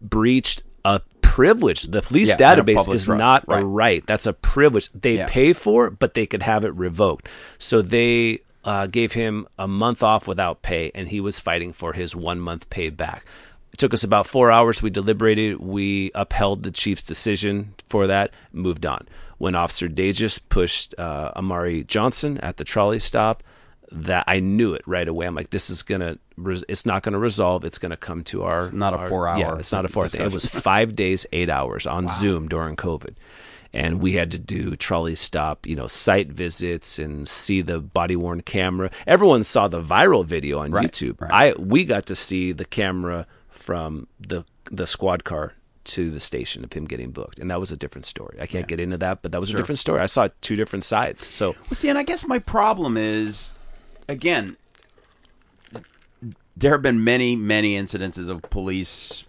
breached a privilege. The police database is not a right. That's a privilege. They pay for it, but they could have it revoked. So they gave him a month off without pay, and he was fighting for his 1-month pay back. It took us about 4 hours. We deliberated. We upheld the chief's decision for that, moved on. When Officer Dages pushed Amari Johnson at the trolley stop, that I knew it right away. I'm like, this is it's not going to resolve. It's going to come to our... It's not a 4-hour. Yeah, it's not a 4-hour thing. It was 5 days, 8 hours on Zoom during COVID. And we had to do trolley stop, site visits and see the body-worn camera. Everyone saw the viral video on YouTube. Right. We got to see the camera from the squad car to the station of him getting booked. And that was a different story. I can't get into that, but that was a different story. I saw 2 different sides. So, and I guess my problem is... Again, there have been many, many incidences of police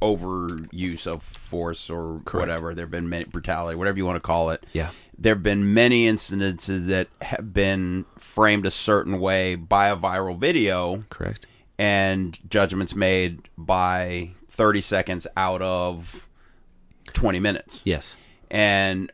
overuse of force or whatever. There have been many, brutality, whatever you want to call it. Yeah. There have been many incidences that have been framed a certain way by a viral video. Correct. And judgments made by 30 seconds out of 20 minutes. Yes. And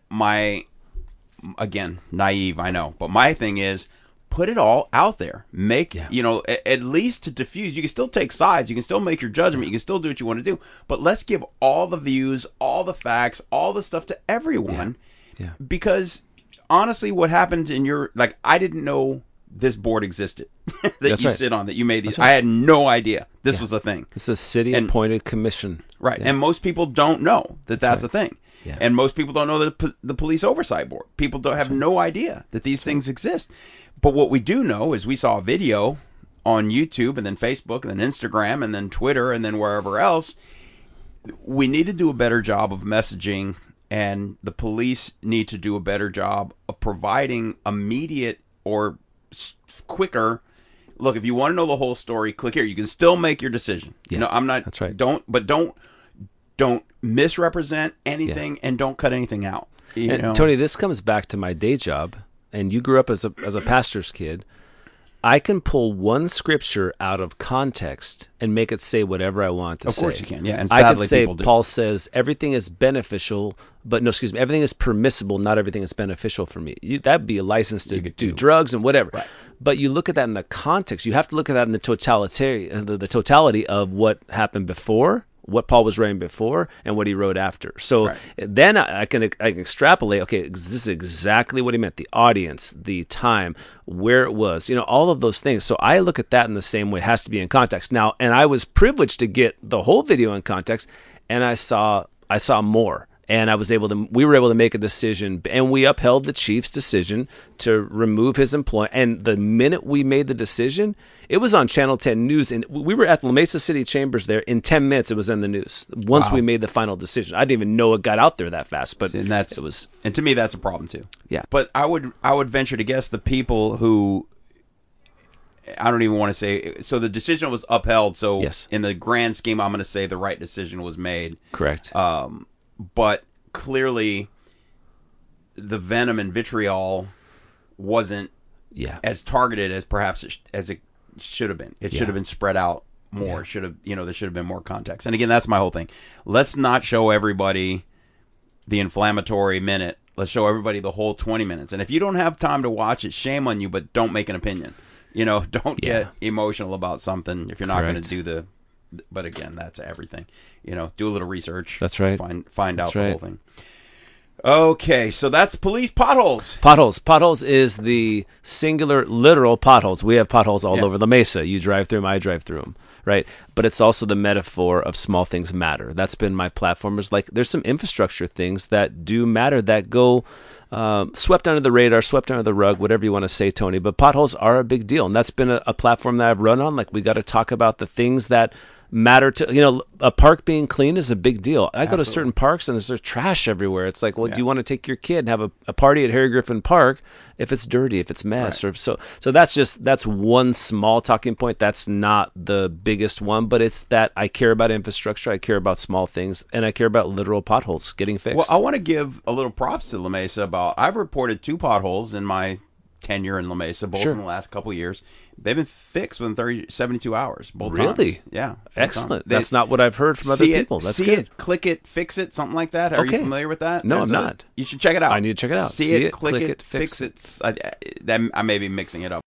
again, naive, I know. But my thing is, put it all out there. Make, at least to diffuse. You can still take sides. You can still make your judgment. You can still do what you want to do. But let's give all the views, all the facts, all the stuff to everyone. Yeah. Because, honestly, what happened in your... Like, I didn't know this board existed sit on, that you made these. Right. I had no idea this was a thing. It's a city-appointed commission. Right. Yeah. And most people don't know that that's a thing. Yeah. And most people don't know the Police Oversight Board. People have no idea that these things exist. But what we do know is we saw a video on YouTube and then Facebook and then Instagram and then Twitter and then wherever else. We need to do a better job of messaging, and the police need to do a better job of providing immediate or quicker. Look, if you want to know the whole story, click here. You can still make your decision. Yeah. No, I'm not. That's right. Don't misrepresent anything and don't cut anything out. Tony, this comes back to my day job, and you grew up as a pastor's kid. I can pull one scripture out of context and make it say whatever I want to say. Of course you can. Yeah, and sadly, I can say people do. Paul says everything is beneficial, everything is permissible, not everything is beneficial for me. That'd be a license to do drugs and whatever. Right. But you look at that in the context. You have to look at that in the totality of what happened before, what Paul was writing before, and what he wrote after. So then I can extrapolate, okay, this is exactly what he meant, the audience, the time, where it was, all of those things. So I look at that in the same way. It has to be in context. Now, and I was privileged to get the whole video in context, and I saw more. And I was able to, we were able to make a decision, and we upheld the chief's decision to remove his employee. And the minute we made the decision, it was on Channel 10 News, and we were at the La Mesa City Chambers there. In 10 minutes, it was in the news. Once we made the final decision, I didn't even know it got out there that fast. But and that's, it was, and to me, that's a problem too. Yeah. But I would venture to guess the people who, I don't even want to say, so the decision was upheld. So yes, in the grand scheme, I'm going to say the right decision was made. Correct. But clearly, the venom and vitriol wasn't as targeted as perhaps as it should have been. It should have been spread out more. Yeah. Should have, there should have been more context. And again, that's my whole thing. Let's not show everybody the inflammatory minute. Let's show everybody the whole 20 minutes. And if you don't have time to watch it, shame on you. But don't make an opinion. Don't get emotional about something if you're not going to do the. But again, that's everything. Do a little research. That's right. Find out the whole thing. Okay, so that's police potholes. Potholes is the singular, literal potholes. We have potholes all over La Mesa. You drive through them, I drive through them, right? But it's also the metaphor of small things matter. That's been my platform. Is like there's some infrastructure things that do matter that go swept under the radar, swept under the rug, whatever you want to say, Tony. But potholes are a big deal, and that's been a platform that I've run on. Like we got to talk about the things that matter to, a park being clean is a big deal. I go to certain parks and there's trash everywhere. It's like, well, do you want to take your kid and have a party at Harry Griffin Park if it's dirty, if it's mess? Right. So that's one small talking point. That's not the biggest one, but it's that I care about infrastructure, I care about small things, and I care about literal potholes getting fixed. Well, I want to give a little props to La Mesa about, I've reported 2 potholes in my tenure in La Mesa, both in the last couple of years. They've been fixed within 72 hours. Both really? Times. Yeah. Excellent. That's not what I've heard from other people. That's good. See it, click it, fix it, something like that. Are you familiar with that? No, I'm not. You should check it out. I need to check it out. See it, click it, fix it. I may be mixing it up.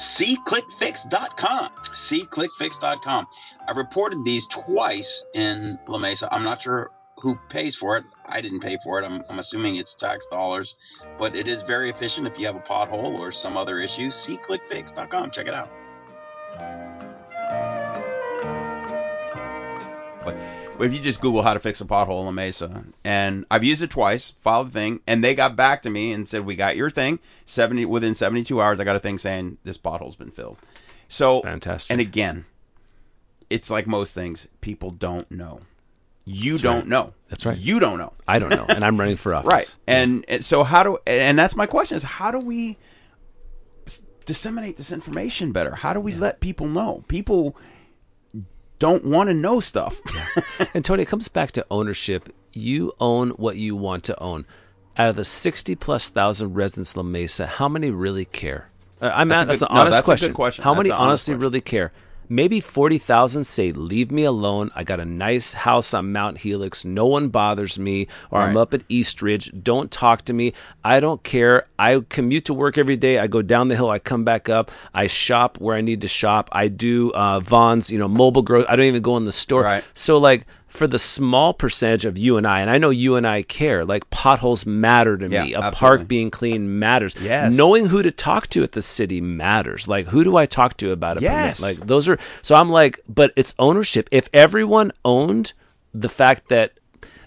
SeeClickFix.com. SeeClickFix.com. I reported these twice in La Mesa. I'm not sure who pays for it. I didn't pay for it. I'm assuming it's tax dollars, but it is very efficient if you have a pothole or some other issue. SeeClickFix.com. Check it out. But if you just Google how to fix a pothole in La Mesa, and I've used it twice, filed a thing, and they got back to me and said, we got your thing. Within 72 hours, I got a thing saying this pothole's been filled. So fantastic. And again, it's like most things, people don't know. You don't know. That's right. You don't know. I don't know. And I'm running for office. Right. And so and that's my question is, how do we disseminate this information better? How do we let people know? People don't want to know stuff. And Tony, it comes back to ownership. You own what you want to own. Out of the 60,000+ residents of La Mesa, how many really care? That's an honest question. How many honestly really care? Maybe 40,000 say, leave me alone. I got a nice house on Mount Helix. No one bothers me. Or I'm up at Eastridge. Don't talk to me. I don't care. I commute to work every day. I go down the hill. I come back up. I shop where I need to shop. I do Vaughn's, mobile growth. I don't even go in the store. Right. So like for the small percentage of you and I know you and I care, like potholes matter to me. A park being clean matters. Yes. Knowing who to talk to at the city matters. Like, who do I talk to about it? Yes. Like those are, so I'm like, but it's ownership. If everyone owned the fact that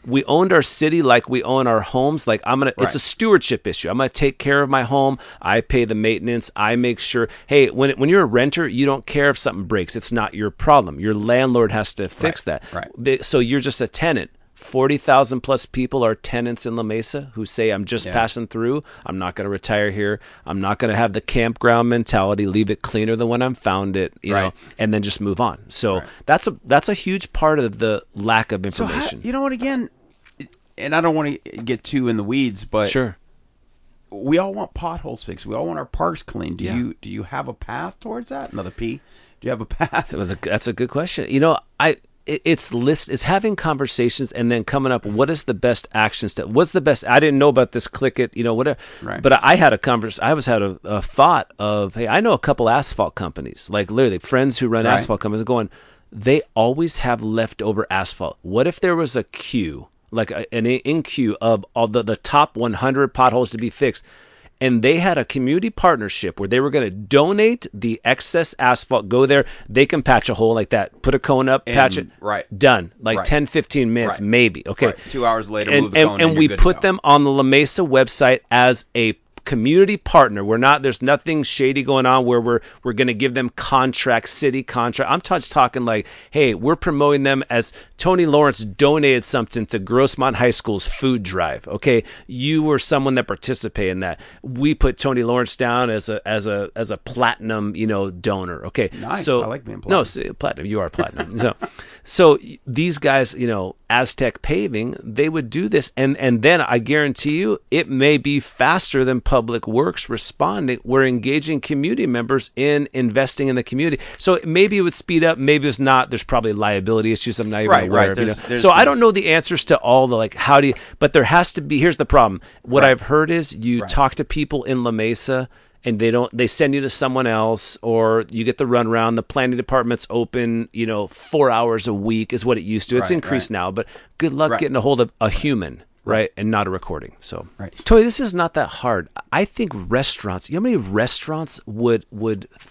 we owned our city like we own our homes, like it's a stewardship issue. I'm going to take care of my home. I pay the maintenance. I make sure, hey, when you're a renter, you don't care if something breaks. It's not your problem. Your landlord has to fix that. Right. So you're just a tenant. 40,000+ people are tenants in La Mesa who say, I'm just passing through. I'm not going to retire here. I'm not going to have the campground mentality, leave it cleaner than when I found it, you know, and then just move on. So that's a huge part of the lack of information. So and I don't want to get too in the weeds, but sure, we all want potholes fixed. We all want our parks clean. Do you have a path towards that? Another P. Do you have a path? That's a good question. It's having conversations and then coming up. What is the best action step? What's the best? I didn't know about this. Click it. Whatever. Right. But I had a conversation. I always had a thought of, hey, I know a couple asphalt companies, like literally friends who run asphalt companies, going, they always have leftover asphalt. What if there was a queue, like an in queue of all the top 100 potholes to be fixed? and they had a community partnership where they were going to donate the excess asphalt. Go there, they can patch a hole like that, put a cone up, patch it, right? Done, like 10-15 minutes, maybe. Okay, 2 hours later, move the cone, and we put them on the La Mesa website as a community partner. We're not, there's nothing shady going on where we're going to give them contracts, city contract. I'm just talking like, hey, we're promoting them as Tony Lawrence donated something to Grossmont High School's food drive. Okay, you were someone that participated in that. We put Tony Lawrence down as a platinum, donor. Okay, nice. So I like being platinum. No, so, platinum. You are platinum. so these guys, Aztec Paving, they would do this, and then I guarantee you, it may be faster than Public Works responding. We're engaging community members in investing in the community. So maybe it would speed up, maybe it's not. There's probably liability issues. I'm not even aware of. So I don't know the answers to all the but there has to be, here's the problem. What I've heard is you talk to people in La Mesa and they send you to someone else, or you get the runaround. The planning department's open, 4 hours a week is what it used to. It's increased now, but good luck getting a hold of a human. Right, and not a recording. So, Tony, this is not that hard. I think restaurants, how many restaurants would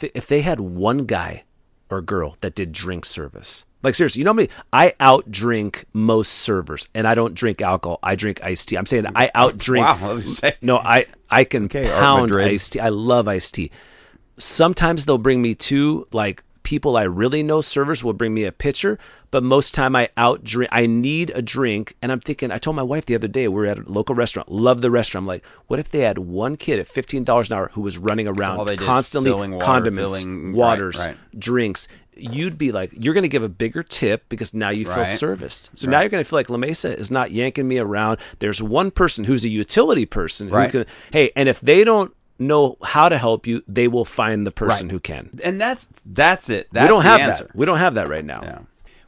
if they had one guy or girl that did drink service? Like, seriously, how many? I outdrink most servers, and I don't drink alcohol. I drink iced tea. I'm saying I outdrink. Wow, I was gonna say. No, I can pound iced tea. I love iced tea. Sometimes they'll bring me two, people I really know, servers will bring me a pitcher, but most time I outdrink. I need a drink, and I'm thinking, I told my wife the other day, we were at a local restaurant, love the restaurant. I'm like, what if they had one kid at $15 an hour who was running around constantly condiments, waters, drinks? You'd be like, you're going to give a bigger tip because now you feel serviced. So now you're going to feel like La Mesa is not yanking me around. There's one person who's a utility person who can, and if they don't know how to help you, they will find the person who can. And that's it. That's the answer. We don't have that right now. Yeah.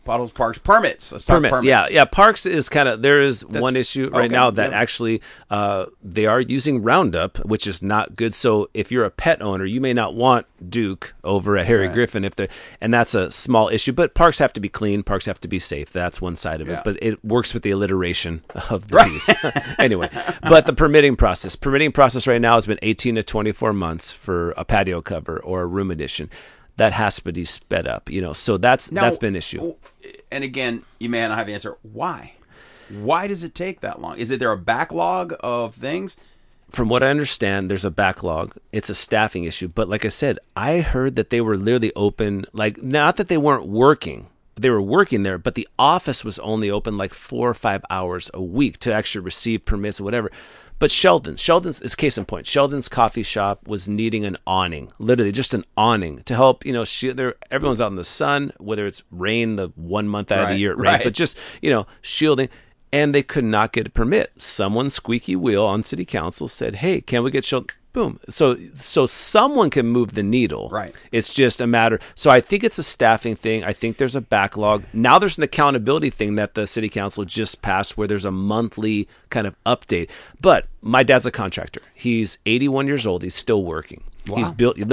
Bottles, parks, permits. Let's talk permits. Yeah. Parks is there is one issue now that actually they are using Roundup, which is not good. So if you're a pet owner, you may not want Duke over at Harry Griffin and that's a small issue. But parks have to be clean. Parks have to be safe. That's one side of it. But it works with the alliteration of the piece. Anyway, but the permitting process right now has been 18 to 24 months for a patio cover or a room addition. That has to be sped up, So that's been an issue. And again, you may not have the answer. Why? Why does it take that long? Is there a backlog of things? From what I understand, there's a backlog. It's a staffing issue. But like I said, I heard that they were literally open. Like, not that they weren't working. They were working there, but the office was only open 4 or 5 hours a week to actually receive permits or whatever. But Sheldon's is case in point. Sheldon's coffee shop was needing an awning, literally just an awning to help, everyone's out in the sun, whether it's rain, the 1 month out of the year it rains, but just, shielding. And they could not get a permit. Someone squeaky wheel on city council said, hey, can we get Sheldon? Boom. So someone can move the needle. Right. It's just a matter. So I think it's a staffing thing. I think there's a backlog. Now there's an accountability thing that the city council just passed where there's a monthly kind of update. But my dad's a contractor. He's 81 years old. He's still working. Wow. He built two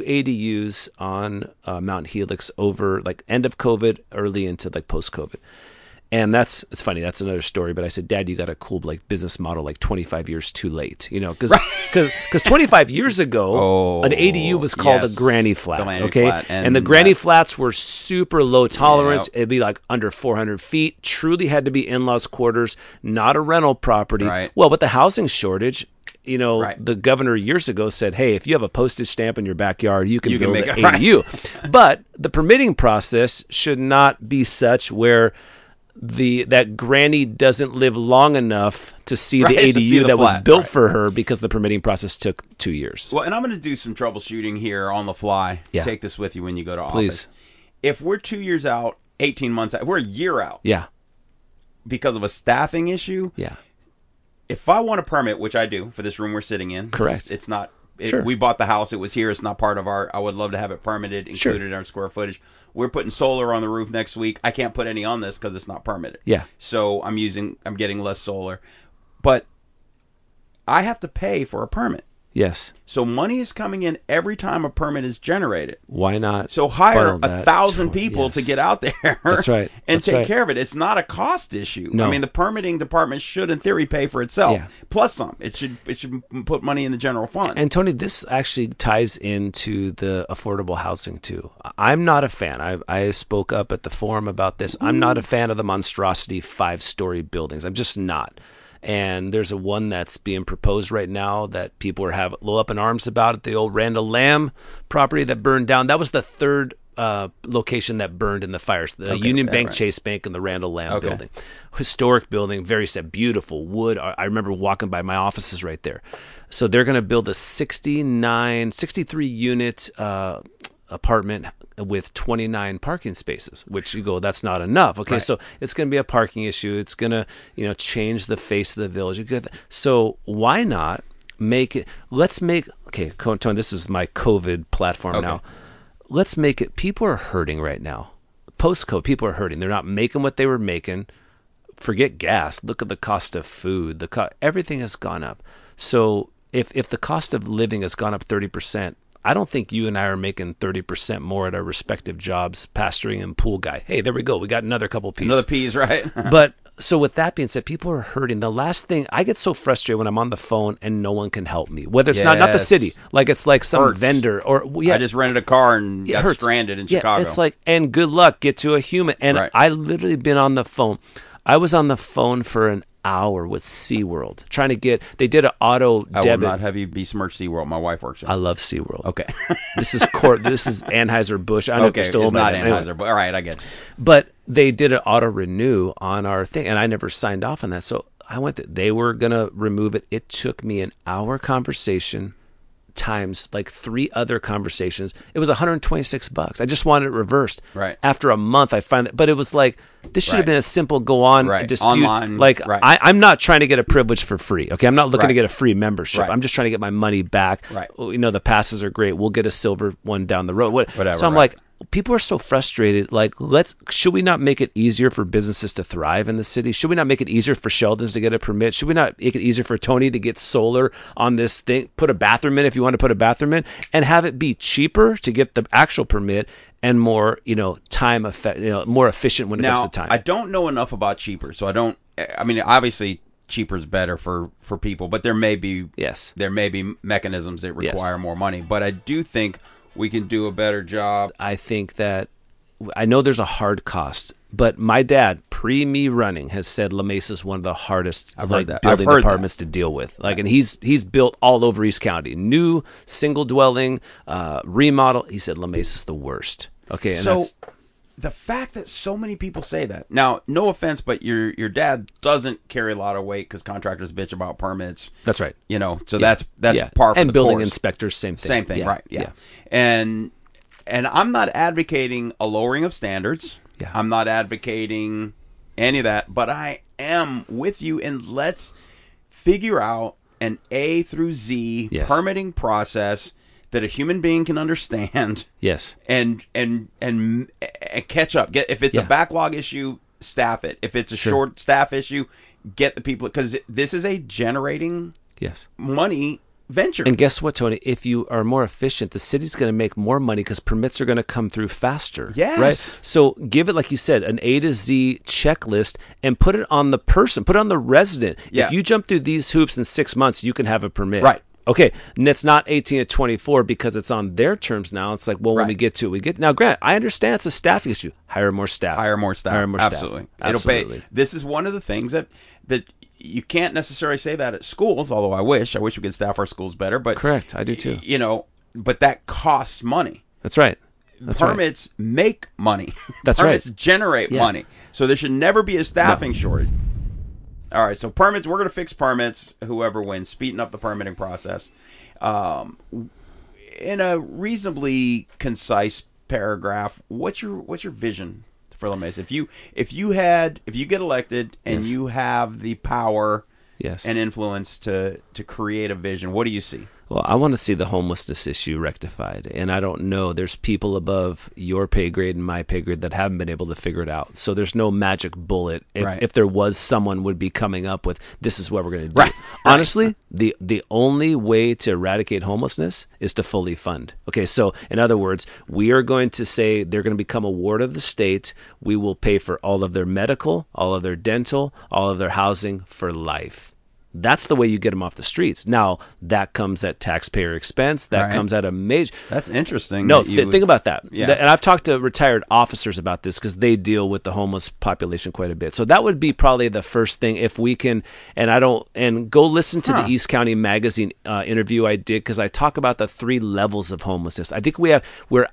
ADUs on Mount Helix over end of COVID, early into post COVID. And it's funny. That's another story. But I said, Dad, you got a cool business model 25 years too late, because 25 years ago, an ADU was called a granny flat, flat and the granny flats were super low tolerance. It'd be under 400 feet. Truly had to be in-laws quarters, not a rental property. Right. Well, with the housing shortage, the governor years ago said, hey, if you have a postage stamp in your backyard, you can build an ADU. But the permitting process should not be such where that granny doesn't live long enough to see the ADU see the that flat. Was built for her because the permitting process took 2 years. Well, and I'm going to do some troubleshooting here on the fly. Yeah. Take this with you when you go to office. Please. If we're 2 years out, 18 months out, we're a year out. Yeah. Because of a staffing issue. Yeah. If I want a permit, which I do for this room we're sitting in. Correct. It's not. Sure. We bought the house. It was here. It's not part of I would love to have it permitted, included in our square footage. We're putting solar on the roof next week. I can't put any on this because it's not permitted. Yeah. So I'm getting less solar. But I have to pay for a permit. Yes. So money is coming in every time a permit is generated. Why not? So hire 1,000 people to get out there. That's right. And that's take care of it. It's not a cost issue. No. I mean, the permitting department should, in theory, pay for itself. Yeah. Plus some. It should put money in the general fund. And Tony, this actually ties into the affordable housing too. I'm not a fan. I spoke up at the forum about this. I'm not a fan of the monstrosity 5-story buildings. I'm just not. And there's one that's being proposed right now that people are a little up in arms about it. The old Randall Lamb property that burned down. That was the third location that burned in the fires. The Union Bank, right. Chase Bank, and the Randall Lamb building. Historic building, very sad, beautiful wood. I remember walking by my offices right there. So they're going to build a 63-unit apartment with 29 parking spaces, which you go, that's not enough. Okay, right. So it's going to be a parking issue. It's going to, change the face of the village. So why not make it? Tony, this is my COVID platform now. Let's make it. People are hurting right now. Post-COVID, people are hurting. They're not making what they were making. Forget gas. Look at the cost of food. Everything has gone up. So if the cost of living has gone up 30%, I don't think you and I are making 30% more at our respective jobs, pastoring and pool guy. Hey, there we go. We got another couple P's. Another P's, right? But so with that being said, people are hurting. The last thing, I get so frustrated when I'm on the phone and no one can help me. Whether it's not the city, like it's like some vendor or I just rented a car and got stranded in Chicago. It's like, and good luck, get to a human. And I literally been on the phone. I was on the phone for an hour with SeaWorld trying to get, they did an auto debit. I will not have you besmirch SeaWorld. My wife works there. I love SeaWorld. Okay. This is Anheuser-Busch. I don't know if they're still owned by them. Anheuser-Busch. All right, I get it. But they did an auto renew on our thing, and I never signed off on that. So I went there. They were going to remove it. It took me an hour conversation times like three other conversations. It was $126. I just wanted it reversed. Right. After a month, I find that, but it was like, this should have been a simple go on dispute. Online, I'm not trying to get a privilege for free. Okay. I'm not looking to get a free membership. Right. I'm just trying to get my money back. Right. The passes are great. We'll get a silver one down the road. Whatever. So I'm like, people are so frustrated. Like, should we not make it easier for businesses to thrive in the city? Should we not make it easier for Sheldon's to get a permit? Should we not make it easier for Tony to get solar on this thing? Put a bathroom in if you want to put a bathroom in, and have it be cheaper to get the actual permit and more, more efficient when it comes to time. I don't know enough about cheaper, so obviously cheaper is better for people, but there may be mechanisms that require more money, but I do think we can do a better job. I think that I know there's a hard cost, but my dad, pre me running, has said La Mesa is one of the hardest building departments to deal with. And he's built all over East County, new single dwelling, remodel. He said La Mesa is the worst. Okay, and so the fact that so many people say that. Now, no offense, but your dad doesn't carry a lot of weight because contractors bitch about permits. That's right. That's par for the course. And building inspectors, same thing. Same thing, right? Yeah. And I'm not advocating a lowering of standards. Yeah. I'm not advocating any of that, but I am with you, and let's figure out an A through Z permitting process that a human being can understand. Yes. And catch up. If it's a backlog issue, staff it. If it's a short staff issue, get the people, because this is a generating money venture. And guess what, Tony? If you are more efficient, the city's going to make more money because permits are going to come through faster. Yes. Right? So give it, like you said, an A to Z checklist and put it on the person, put it on the resident. Yeah. If you jump through these hoops in 6 months, you can have a permit. Right. Okay, and it's not 18 to 24 because it's on their terms now. It's like, when we get to it, we get. Now, Grant, I understand it's a staffing issue. Hire more staff. Absolutely. It'll pay. This is one of the things that you can't necessarily say that at schools, although I wish we could staff our schools better. But correct, I do too. But that costs money. That's right. Permits make money. That's right. Permits generate money. So there should never be a staffing shortage. All right, so permits, we're going to fix permits, whoever wins, speeding up the permitting process. In a reasonably concise paragraph, what's your vision for La Mesa? If you get elected and you have the power and influence to create a vision, what do you see? Well, I want to see the homelessness issue rectified. And I don't know, there's people above your pay grade and my pay grade that haven't been able to figure it out. So there's no magic bullet. If there was, someone would be coming up with, this is what we're going to do. Right. Honestly, the only way to eradicate homelessness is to fully fund. Okay, so in other words, we are going to say they're going to become a ward of the state. We will pay for all of their medical, all of their dental, all of their housing for life. That's the way you get them off the streets. Now, that comes at taxpayer expense. That comes at a major... That's interesting. No, think about that. Yeah. And I've talked to retired officers about this because they deal with the homeless population quite a bit. So that would be probably the first thing if we can... And go listen to the East County Magazine interview I did, because I talk about the three levels of homelessness. I think we have...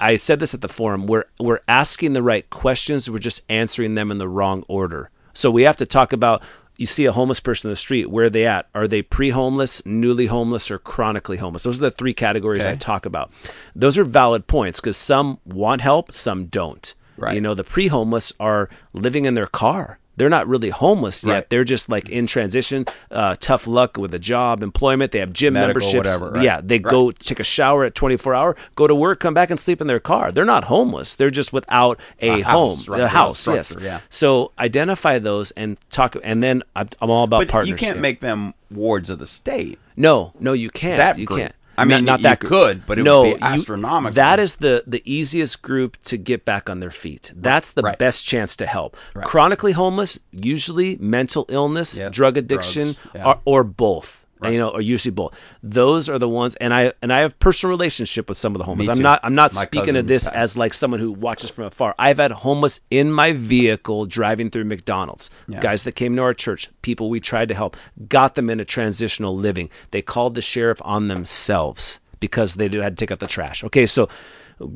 I said this at the forum. We're asking the right questions. We're just answering them in the wrong order. So we have to talk about... You see a homeless person in the street, where are they at? Are they pre-homeless, newly homeless, or chronically homeless? Those are the three categories I talk about. Those are valid points because some want help, some don't. Right. You know, the pre-homeless are living in their car. They're not really homeless yet. Right. They're just like in transition, tough luck with a job, employment. They have gym medical, memberships. Whatever, right? Yeah, they go take a shower at 24 hour, go to work, come back and sleep in their car. They're not homeless. They're just without a home, house, right? A house. Yes. Yeah. So identify those and talk. And then I'm all about partnership. You can't make them wards of the state. No, you can't. You can't. I mean, not that you could, but it would be astronomical. That is the easiest group to get back on their feet. That's the best chance to help. Right. Chronically homeless, usually mental illness, drug addiction, or both. Right. Or usually both. Those are the ones, and I have personal relationship with some of the homeless. I'm not my speaking of this as like someone who watches from afar. I've had homeless in my vehicle driving through McDonald's. Yeah. Guys that came to our church, people we tried to help, got them into transitional living. They called the sheriff on themselves because they had to take out the trash. Okay, so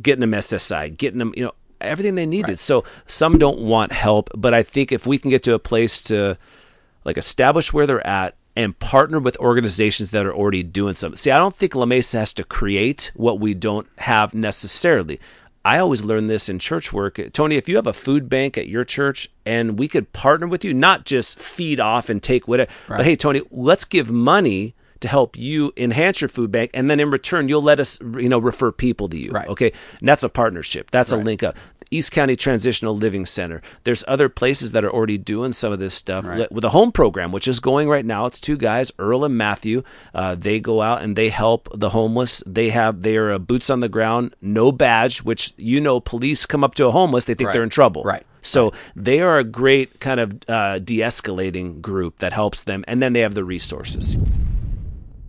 getting them SSI, getting them, everything they needed. Right. So some don't want help, but I think if we can get to a place to like establish where they're at, and partner with organizations that are already doing something. See, I don't think La Mesa has to create what we don't have necessarily. I always learn this in church work. Tony, if you have a food bank at your church and we could partner with you, not just feed off and take whatever, but hey, Tony, let's give money to help you enhance your food bank, and then in return, you'll let us refer people to you. Right. Okay, and that's a partnership. That's a link up. East County Transitional Living Center. There's other places that are already doing some of this stuff with a home program, which is going right now. It's two guys, Earl and Matthew. They go out and they help the homeless. They are boots on the ground, no badge, which police come up to a homeless, they think they're in trouble. Right. So they are a great kind of de-escalating group that helps them, and then they have the resources.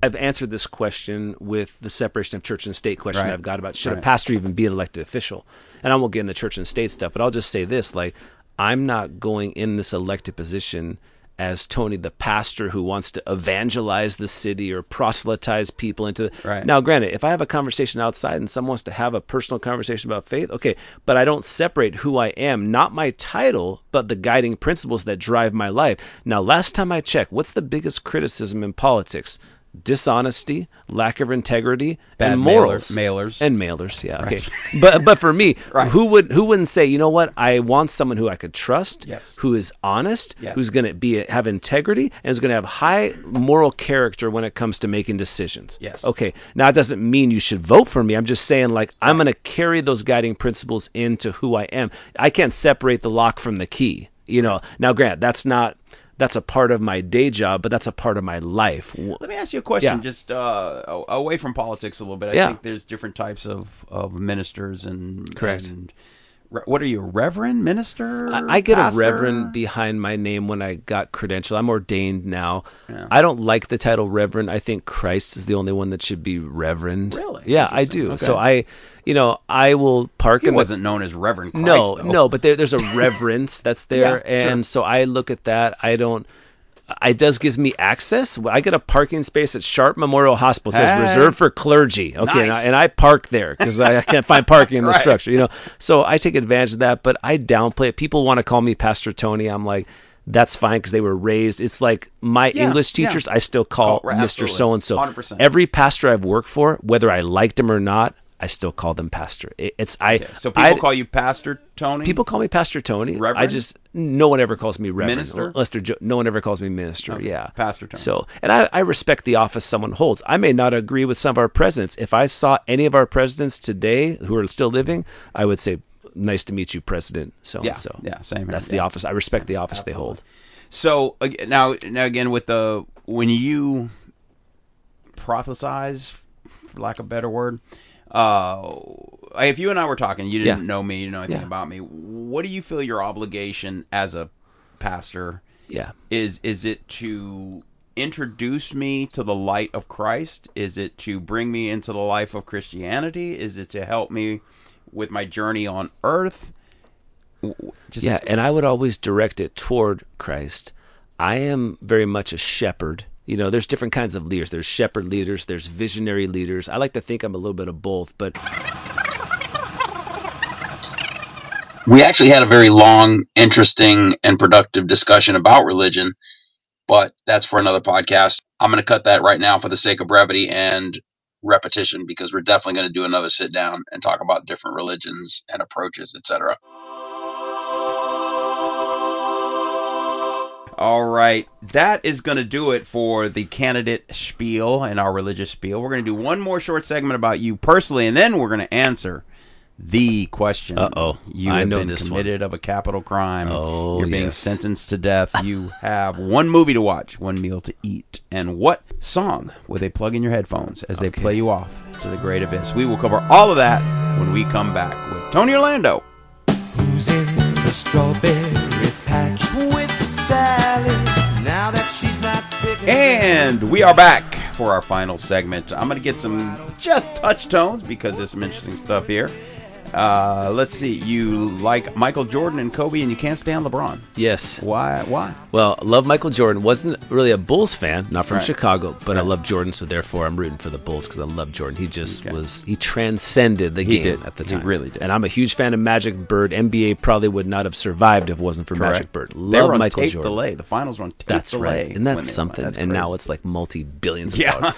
I've answered this question with the separation of church and state question I've got about should a pastor even be an elected official? And I won't get into church and state stuff, but I'll just say this, like, I'm not going in this elected position as Tony, the pastor who wants to evangelize the city or proselytize people into Now, granted, if I have a conversation outside and someone wants to have a personal conversation about faith, okay, but I don't separate who I am, not my title, but the guiding principles that drive my life. Now, last time I checked, what's the biggest criticism in politics? Dishonesty, lack of integrity, bad and morals. Mailers. Yeah. Right. Okay. But for me, who wouldn't say, you know what? I want someone who I could trust, who is honest, who's going to have integrity, and is going to have high moral character when it comes to making decisions. Yes. Okay. Now it doesn't mean you should vote for me. I'm just saying, like, I'm going to carry those guiding principles into who I am. I can't separate the lock from the key. Now, Grant, that's a part of my day job, but that's a part of my life. Let me ask you a question, just away from politics a little bit. I think there's different types of ministers and... Correct. And what are you, a reverend, minister? I get pastor? A reverend behind my name when I got credentialed. I'm ordained now. Yeah. I don't like the title reverend. I think Christ is the only one that should be reverend. Really? Yeah, I do. Okay. So I will park. He wasn't known as Reverend Christ. No, but there's a reverence that's there, and so I look at that. It does gives me access. I get a parking space at Sharp Memorial Hospital. It says reserved for clergy. Okay, nice. and I park there because I can't find parking in the structure. So I take advantage of that, but I downplay it. People want to call me Pastor Tony. I'm like, that's fine because they were raised. It's like my English teachers. I still call Mr. So and so. 100%. Every pastor I've worked for, whether I liked him or not, I still call them pastor. So people call you Pastor Tony? People call me Pastor Tony. Reverend? No one ever calls me Reverend. Minister? No one ever calls me Minister, okay. Yeah. Pastor Tony. So, and I respect the office someone holds. I may not agree with some of our presidents. If I saw any of our presidents today who are still living, I would say, nice to meet you, President so-and-so. Yeah, same here. That's the office. I respect the office Absolutely. They hold. So, now again, when you prophesize, for lack of a better word, if you and I were talking, you didn't know me, you didn't know anything about me. What do you feel your obligation as a pastor is? Is it to introduce me to the light of Christ? Is it to bring me into the life of Christianity? Is it to help me with my journey on earth? And I would always direct it toward Christ. I am very much a shepherd. You know, there's different kinds of leaders. There's shepherd leaders. There's visionary leaders. I like to think I'm a little bit of both, but... We actually had a very long, interesting, and productive discussion about religion, but that's for another podcast. I'm going to cut that right now for the sake of brevity and repetition, because we're definitely going to do another sit down and talk about different religions and approaches, etc. All right, that is going to do it for the candidate spiel and our religious spiel. We're going to do one more short segment about you personally, and then we're going to answer the question. You have been committed of a capital crime. You're being sentenced to death. You have one movie to watch, one meal to eat, and what song will they plug in your headphones as they play you off to the great abyss? We will cover all of that when we come back with Tony Orlando. Who's in the strawberry patch with salad now that she's not picking? And we are back for our final segment. I'm going to get some just touch tones because there's some interesting stuff here. Let's see. You like Michael Jordan and Kobe, and you can't stand LeBron. Yes. Why? Well, I love Michael Jordan. Wasn't really a Bulls fan, not from Chicago, but I love Jordan, so therefore I'm rooting for the Bulls because I love Jordan. He just he transcended the game at the time. He really did. And I'm a huge fan of Magic Bird. NBA probably would not have survived if it wasn't for Magic Bird. Love they were on Michael tape Jordan. Delay. The finals were on tape delay. Right. And that's something. That's crazy. Now it's like multi-billions of dollars.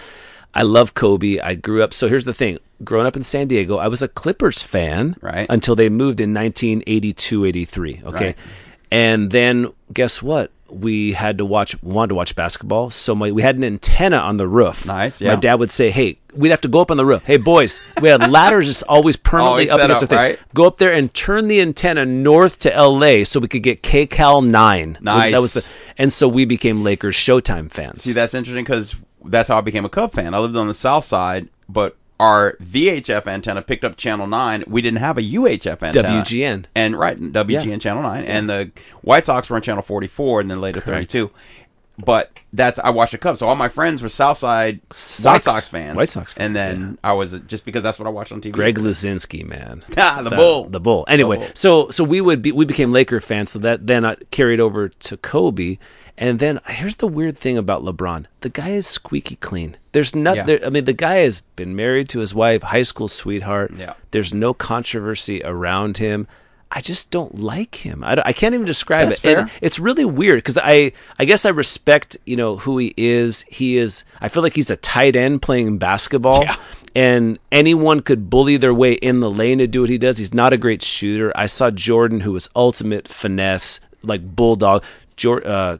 I love Kobe. I grew up. So here's the thing. Growing up in San Diego, I was a Clippers fan until they moved in 1982, 83. Okay. Right. And then guess what? We wanted to watch basketball. So we had an antenna on the roof. Nice. Yeah. My dad would say, hey, we'd have to go up on the roof. Hey, boys, we had ladders just always permanently up against the thing. Right? Go up there and turn the antenna north to L.A. so we could get KCAL 9. Nice. And so we became Lakers Showtime fans. See, that's interesting because that's how I became a Cub fan. I lived on the south side, but our VHF antenna picked up Channel 9. We didn't have a UHF antenna. WGN. And WGN Channel 9. Yeah. And the White Sox were on Channel 44 and then later 32. But I watched the Cubs. So all my friends were Southside White Sox fans. And then I was, just because that's what I watched on TV. Greg Luzinski, man. The Bull. Anyway, the Bull. So we became Laker fans. So that then I carried over to Kobe. And then here's the weird thing about LeBron. The guy is squeaky clean. There's the guy has been married to his wife, high school sweetheart. Yeah. There's no controversy around him. I just don't like him. I can't even describe it. And it's really weird because I guess I respect, who he is. I feel like he's a tight end playing basketball. Yeah. And anyone could bully their way in the lane to do what he does. He's not a great shooter. I saw Jordan, who was ultimate finesse, like bulldog.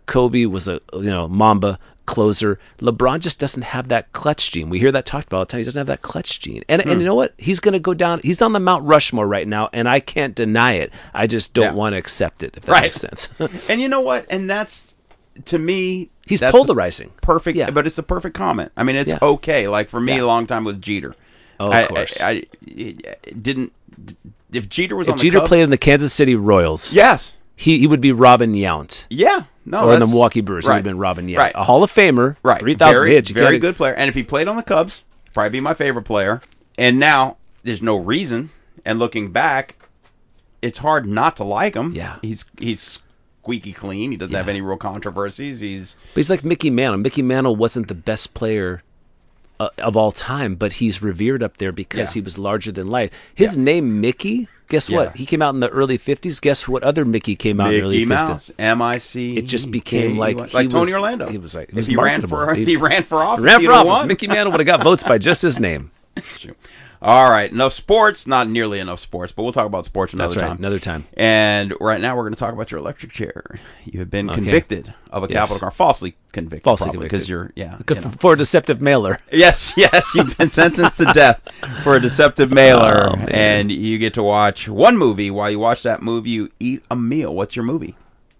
Kobe was a Mamba closer. LeBron just doesn't have that clutch gene. We hear that talked about all the time. He doesn't have that clutch gene. And you know what? He's going to go down. He's on the Mount Rushmore right now, and I can't deny it. I just don't want to accept it, if that makes sense. And you know what? And that's, to me... He's polarizing. Perfect, but it's the perfect comment. I mean, it's okay. Like, for me, a long time was Jeter. Oh, of course. I didn't... If Jeter was on the Jeter Cubs, played in the Kansas City Royals... Yes. He would be Robin Yount. Yeah. Or in the Milwaukee Brewers, he would have been Robin Yount. Right. A Hall of Famer, 3,000 hits. Very good player. And if he played on the Cubs, probably be my favorite player. And now, there's no reason. And looking back, it's hard not to like him. Yeah. He's squeaky clean. He doesn't have any real controversies. But he's like Mickey Mantle. Mickey Mantle wasn't the best player of all time, but he's revered up there because he was larger than life. His name, Mickey... Guess what? He came out in the early 50s. Guess what other Mickey came out in the early 50s? Mickey Mouse, M-I-C. It just became like Tony Orlando. He was marketable. He ran for office. Mickey Mantle would have got votes by just his name. All right, enough sports. Not nearly enough sports, but we'll talk about sports another time. That's right, another time. And right now we're going to talk about your electric chair. You have been convicted of a capital crime. Falsely convicted. Because you're, for a deceptive mailer. Yes, you've been sentenced to death for a deceptive mailer. Oh, and you get to watch one movie. While you watch that movie, you eat a meal. What's your movie?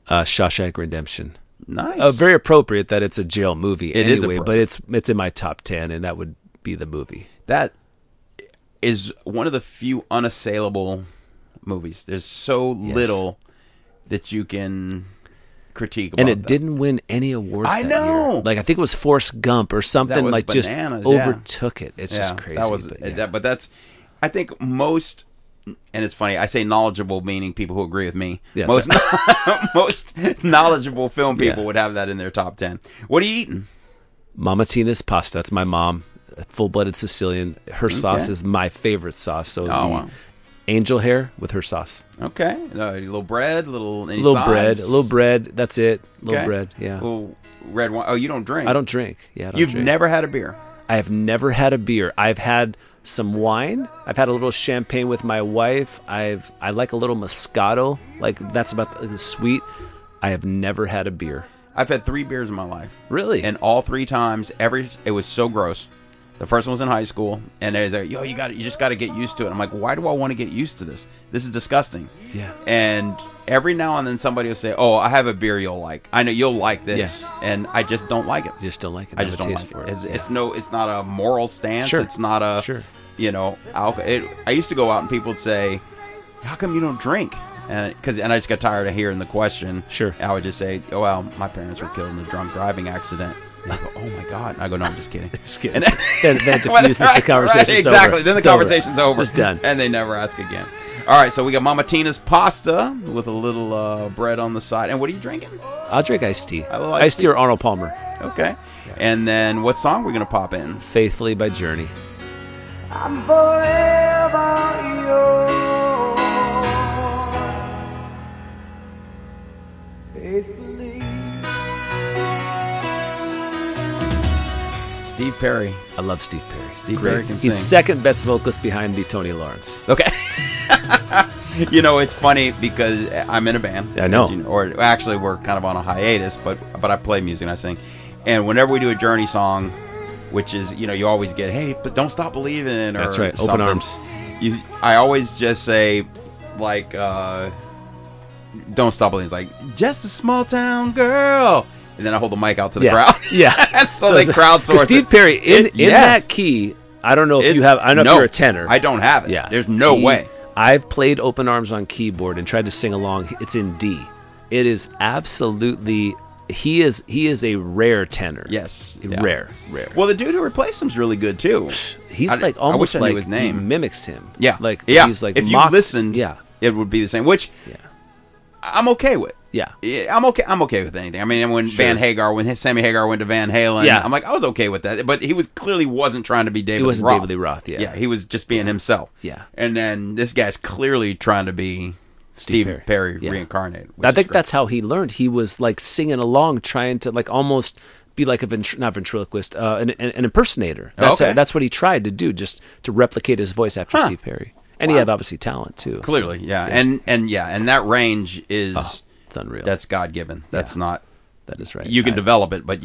Shawshank Redemption. Nice. Very appropriate that it's a jail movie anyway, but it's in my top 10, and that would be the movie. That is one of the few unassailable movies. There's so little that you can critique about. And it didn't win any awards that year. I think it was Forrest Gump or something, like bananas, just overtook it. It's just crazy. I think most, and it's funny, I say knowledgeable meaning people who agree with me. Yeah, most knowledgeable film people would have that in their top 10. What are you eating? Mama Tina's pasta. That's my mom. Full-blooded Sicilian. Her sauce is my favorite sauce. So angel hair with her sauce. Okay. A little bread, little bread. That's it. Little bread. Yeah. Little red wine. Oh, you don't drink? I don't drink. Yeah. You've never had a beer? I have never had a beer. I've had some wine. I've had a little champagne with my wife. I like a little Moscato. Like that's about the sweet. I have never had a beer. I've had 3 beers in my life. Really? And all 3 times, it was so gross. The first one was in high school, and they're like, "Yo, you just got to get used to it." And I'm like, "Why do I want to get used to this? This is disgusting." Yeah. And every now and then somebody will say, "Oh, I have a beer you'll like. I know you'll like this," and I just don't like it. You just don't like it. I just don't like it. It's not a moral stance. Sure. It's not a I used to go out and people would say, "How come you don't drink?" And I just got tired of hearing the question. Sure. I would just say, "Oh, well, my parents were killed in a drunk driving accident." I go, "Oh my God." And I go, "No, I'm just kidding." Just kidding. And then diffuses the conversation. Right, exactly. Over. Then the conversation's over. It's done. And they never ask again. All right. So we got Mama Tina's pasta with a little bread on the side. And what are you drinking? I'll drink iced tea. Iced tea or Arnold Palmer. Okay. Yeah. And then what song are we going to pop in? Faithfully by Journey. I'm forever yours. Faithfully. Steve Perry. I love Steve Perry. Steve Perry can sing. He's second best vocalist behind the Tony Lawrence. Okay. It's funny because I'm in a band. I know. Or actually, we're kind of on a hiatus, but I play music and I sing. And whenever we do a Journey song, which is, you always get, "Hey, but don't stop believing." Or that's right. Something. Open arms. I always just say, like, "Don't stop believing." It's like, "Just a small town girl." And then I hold the mic out to the crowd. Yeah. So they crowdsource Steve Perry, in that key, I don't know if you have... I don't know if you're a tenor. I don't have it. Yeah. There's no way. I've played Open Arms on keyboard and tried to sing along. It's in D. It is absolutely... He is a rare tenor. Yes. Yeah. Rare. Well, the dude who replaced him's really good, too. He's like almost like... I wish I knew his name. He mimics him. Yeah. Like, yeah. He's like... If you listened, it would be the same, which... Yeah. I'm okay with. Yeah. I'm okay with anything. I mean, when Sammy Hagar went to Van Halen, I'm like, I was okay with that. But he was clearly wasn't trying to be David Lee Roth. He wasn't David Lee Roth, yeah. Yeah, he was just being himself. Yeah. And then this guy's clearly trying to be Steve Perry reincarnated. I think that's how he learned. He was like singing along, trying to like almost be like a ventriloquist, an impersonator. That's what he tried to do, just to replicate his voice after Steve Perry. And he had obviously talent too. Clearly, yeah. And that range is it's unreal. That's God given. That's not. That is right. You can develop it, but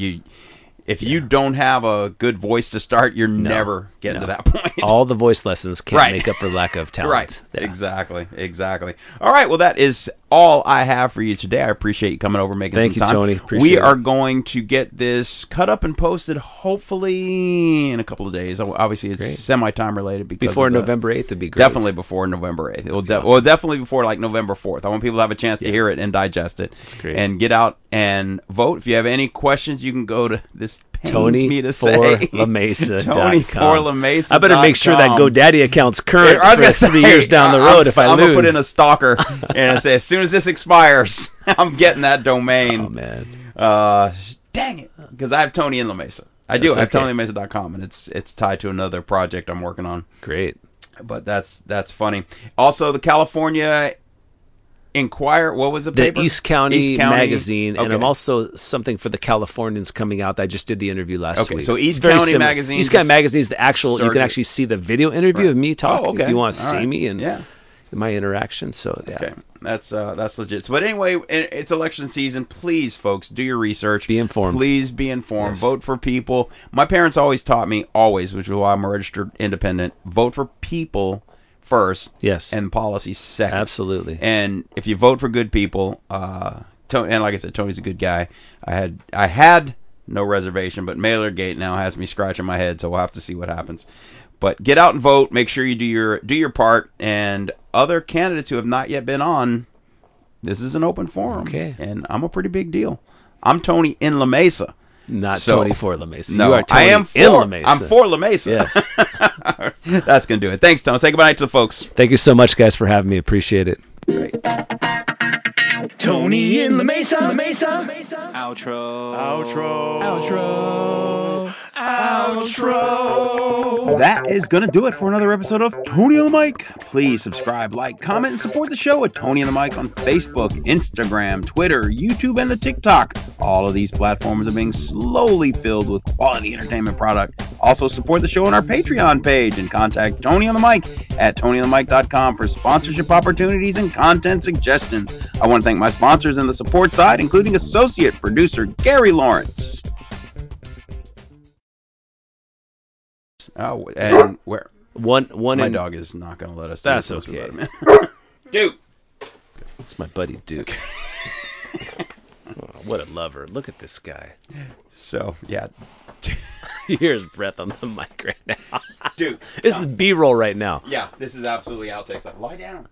if you don't have a good voice to start, you're never getting to that point. All the voice lessons can't make up for lack of talent. Right. Yeah. Exactly. All right. Well, that is all I have for you today. I appreciate you coming over, making some time. Thank you, Tony. Appreciate it. We are going to get this cut up and posted hopefully in a couple of days. Obviously, it's semi-time related. Because before November 8th would be great. Definitely before November 8th. Well, definitely before like November 4th. I want people to have a chance to hear it and digest it. That's great. And get out and vote. If you have any questions, you can go to this Tony4LaMesa.com. Tony4LaMesa.com. I better make sure that GoDaddy account's current for 3 years down the road if I lose. I'm going to put in a stalker and I say, as soon as this expires, I'm getting that domain. Oh, man. Dang it. Because I have Tony and La Mesa. I have TonyLaMesa.com, and it's tied to another project I'm working on. Great. But that's funny. Also, the California Inquire, what was the paper? The East County Magazine, okay. And I'm also something for the Californians coming out that I just did the interview last week. So East County Magazine. East County Magazine is the actual, you can actually see the video interview of me talking if you want to see me and my interaction. So, okay. That's legit. So, but anyway, it's election season. Please, folks, do your research. Be informed. Please be informed. Yes. Vote for people. My parents always taught me, which is why I'm a registered independent, vote for people first, and policy second. Absolutely. And if you vote for good people, and like I said, Tony's a good guy. I had no reservation, but MailerGate now has me scratching my head, so we'll have to see what happens. But get out and vote. Make sure you do your part. And other candidates who have not yet been on, this is an open forum. Okay. And I'm a pretty big deal. I'm Tony in La Mesa. Tony for La Mesa. No, you are Tony in La Mesa. I'm for La Mesa. Yes. That's going to do it. Thanks, Tom. Say goodbye to the folks. Thank you so much, guys, for having me. Appreciate it. Great. Tony in La Mesa. La Mesa. Outro. Outro. Outro. Outro. That is going to do it for another episode of Tony on the Mic. Please subscribe, like, comment, and support the show at Tony on the Mic on Facebook, Instagram, Twitter, YouTube, and the TikTok. All of these platforms are being slowly filled with quality entertainment product. Also, support the show on our Patreon page and contact Tony on the Mic at TonyOnTheMic.com for sponsorship opportunities and content suggestions. I want to thank my sponsors and the support side, including associate producer Gary Lawrence. Oh, and where? One. My dog is not going to let us. That's okay. Duke. That's my buddy Duke. Oh, what a lover. Look at this guy. So, yeah. You hear his breath on the mic right now. Dude. This is B-roll right now. Yeah, this is absolutely outtakes. Lie down.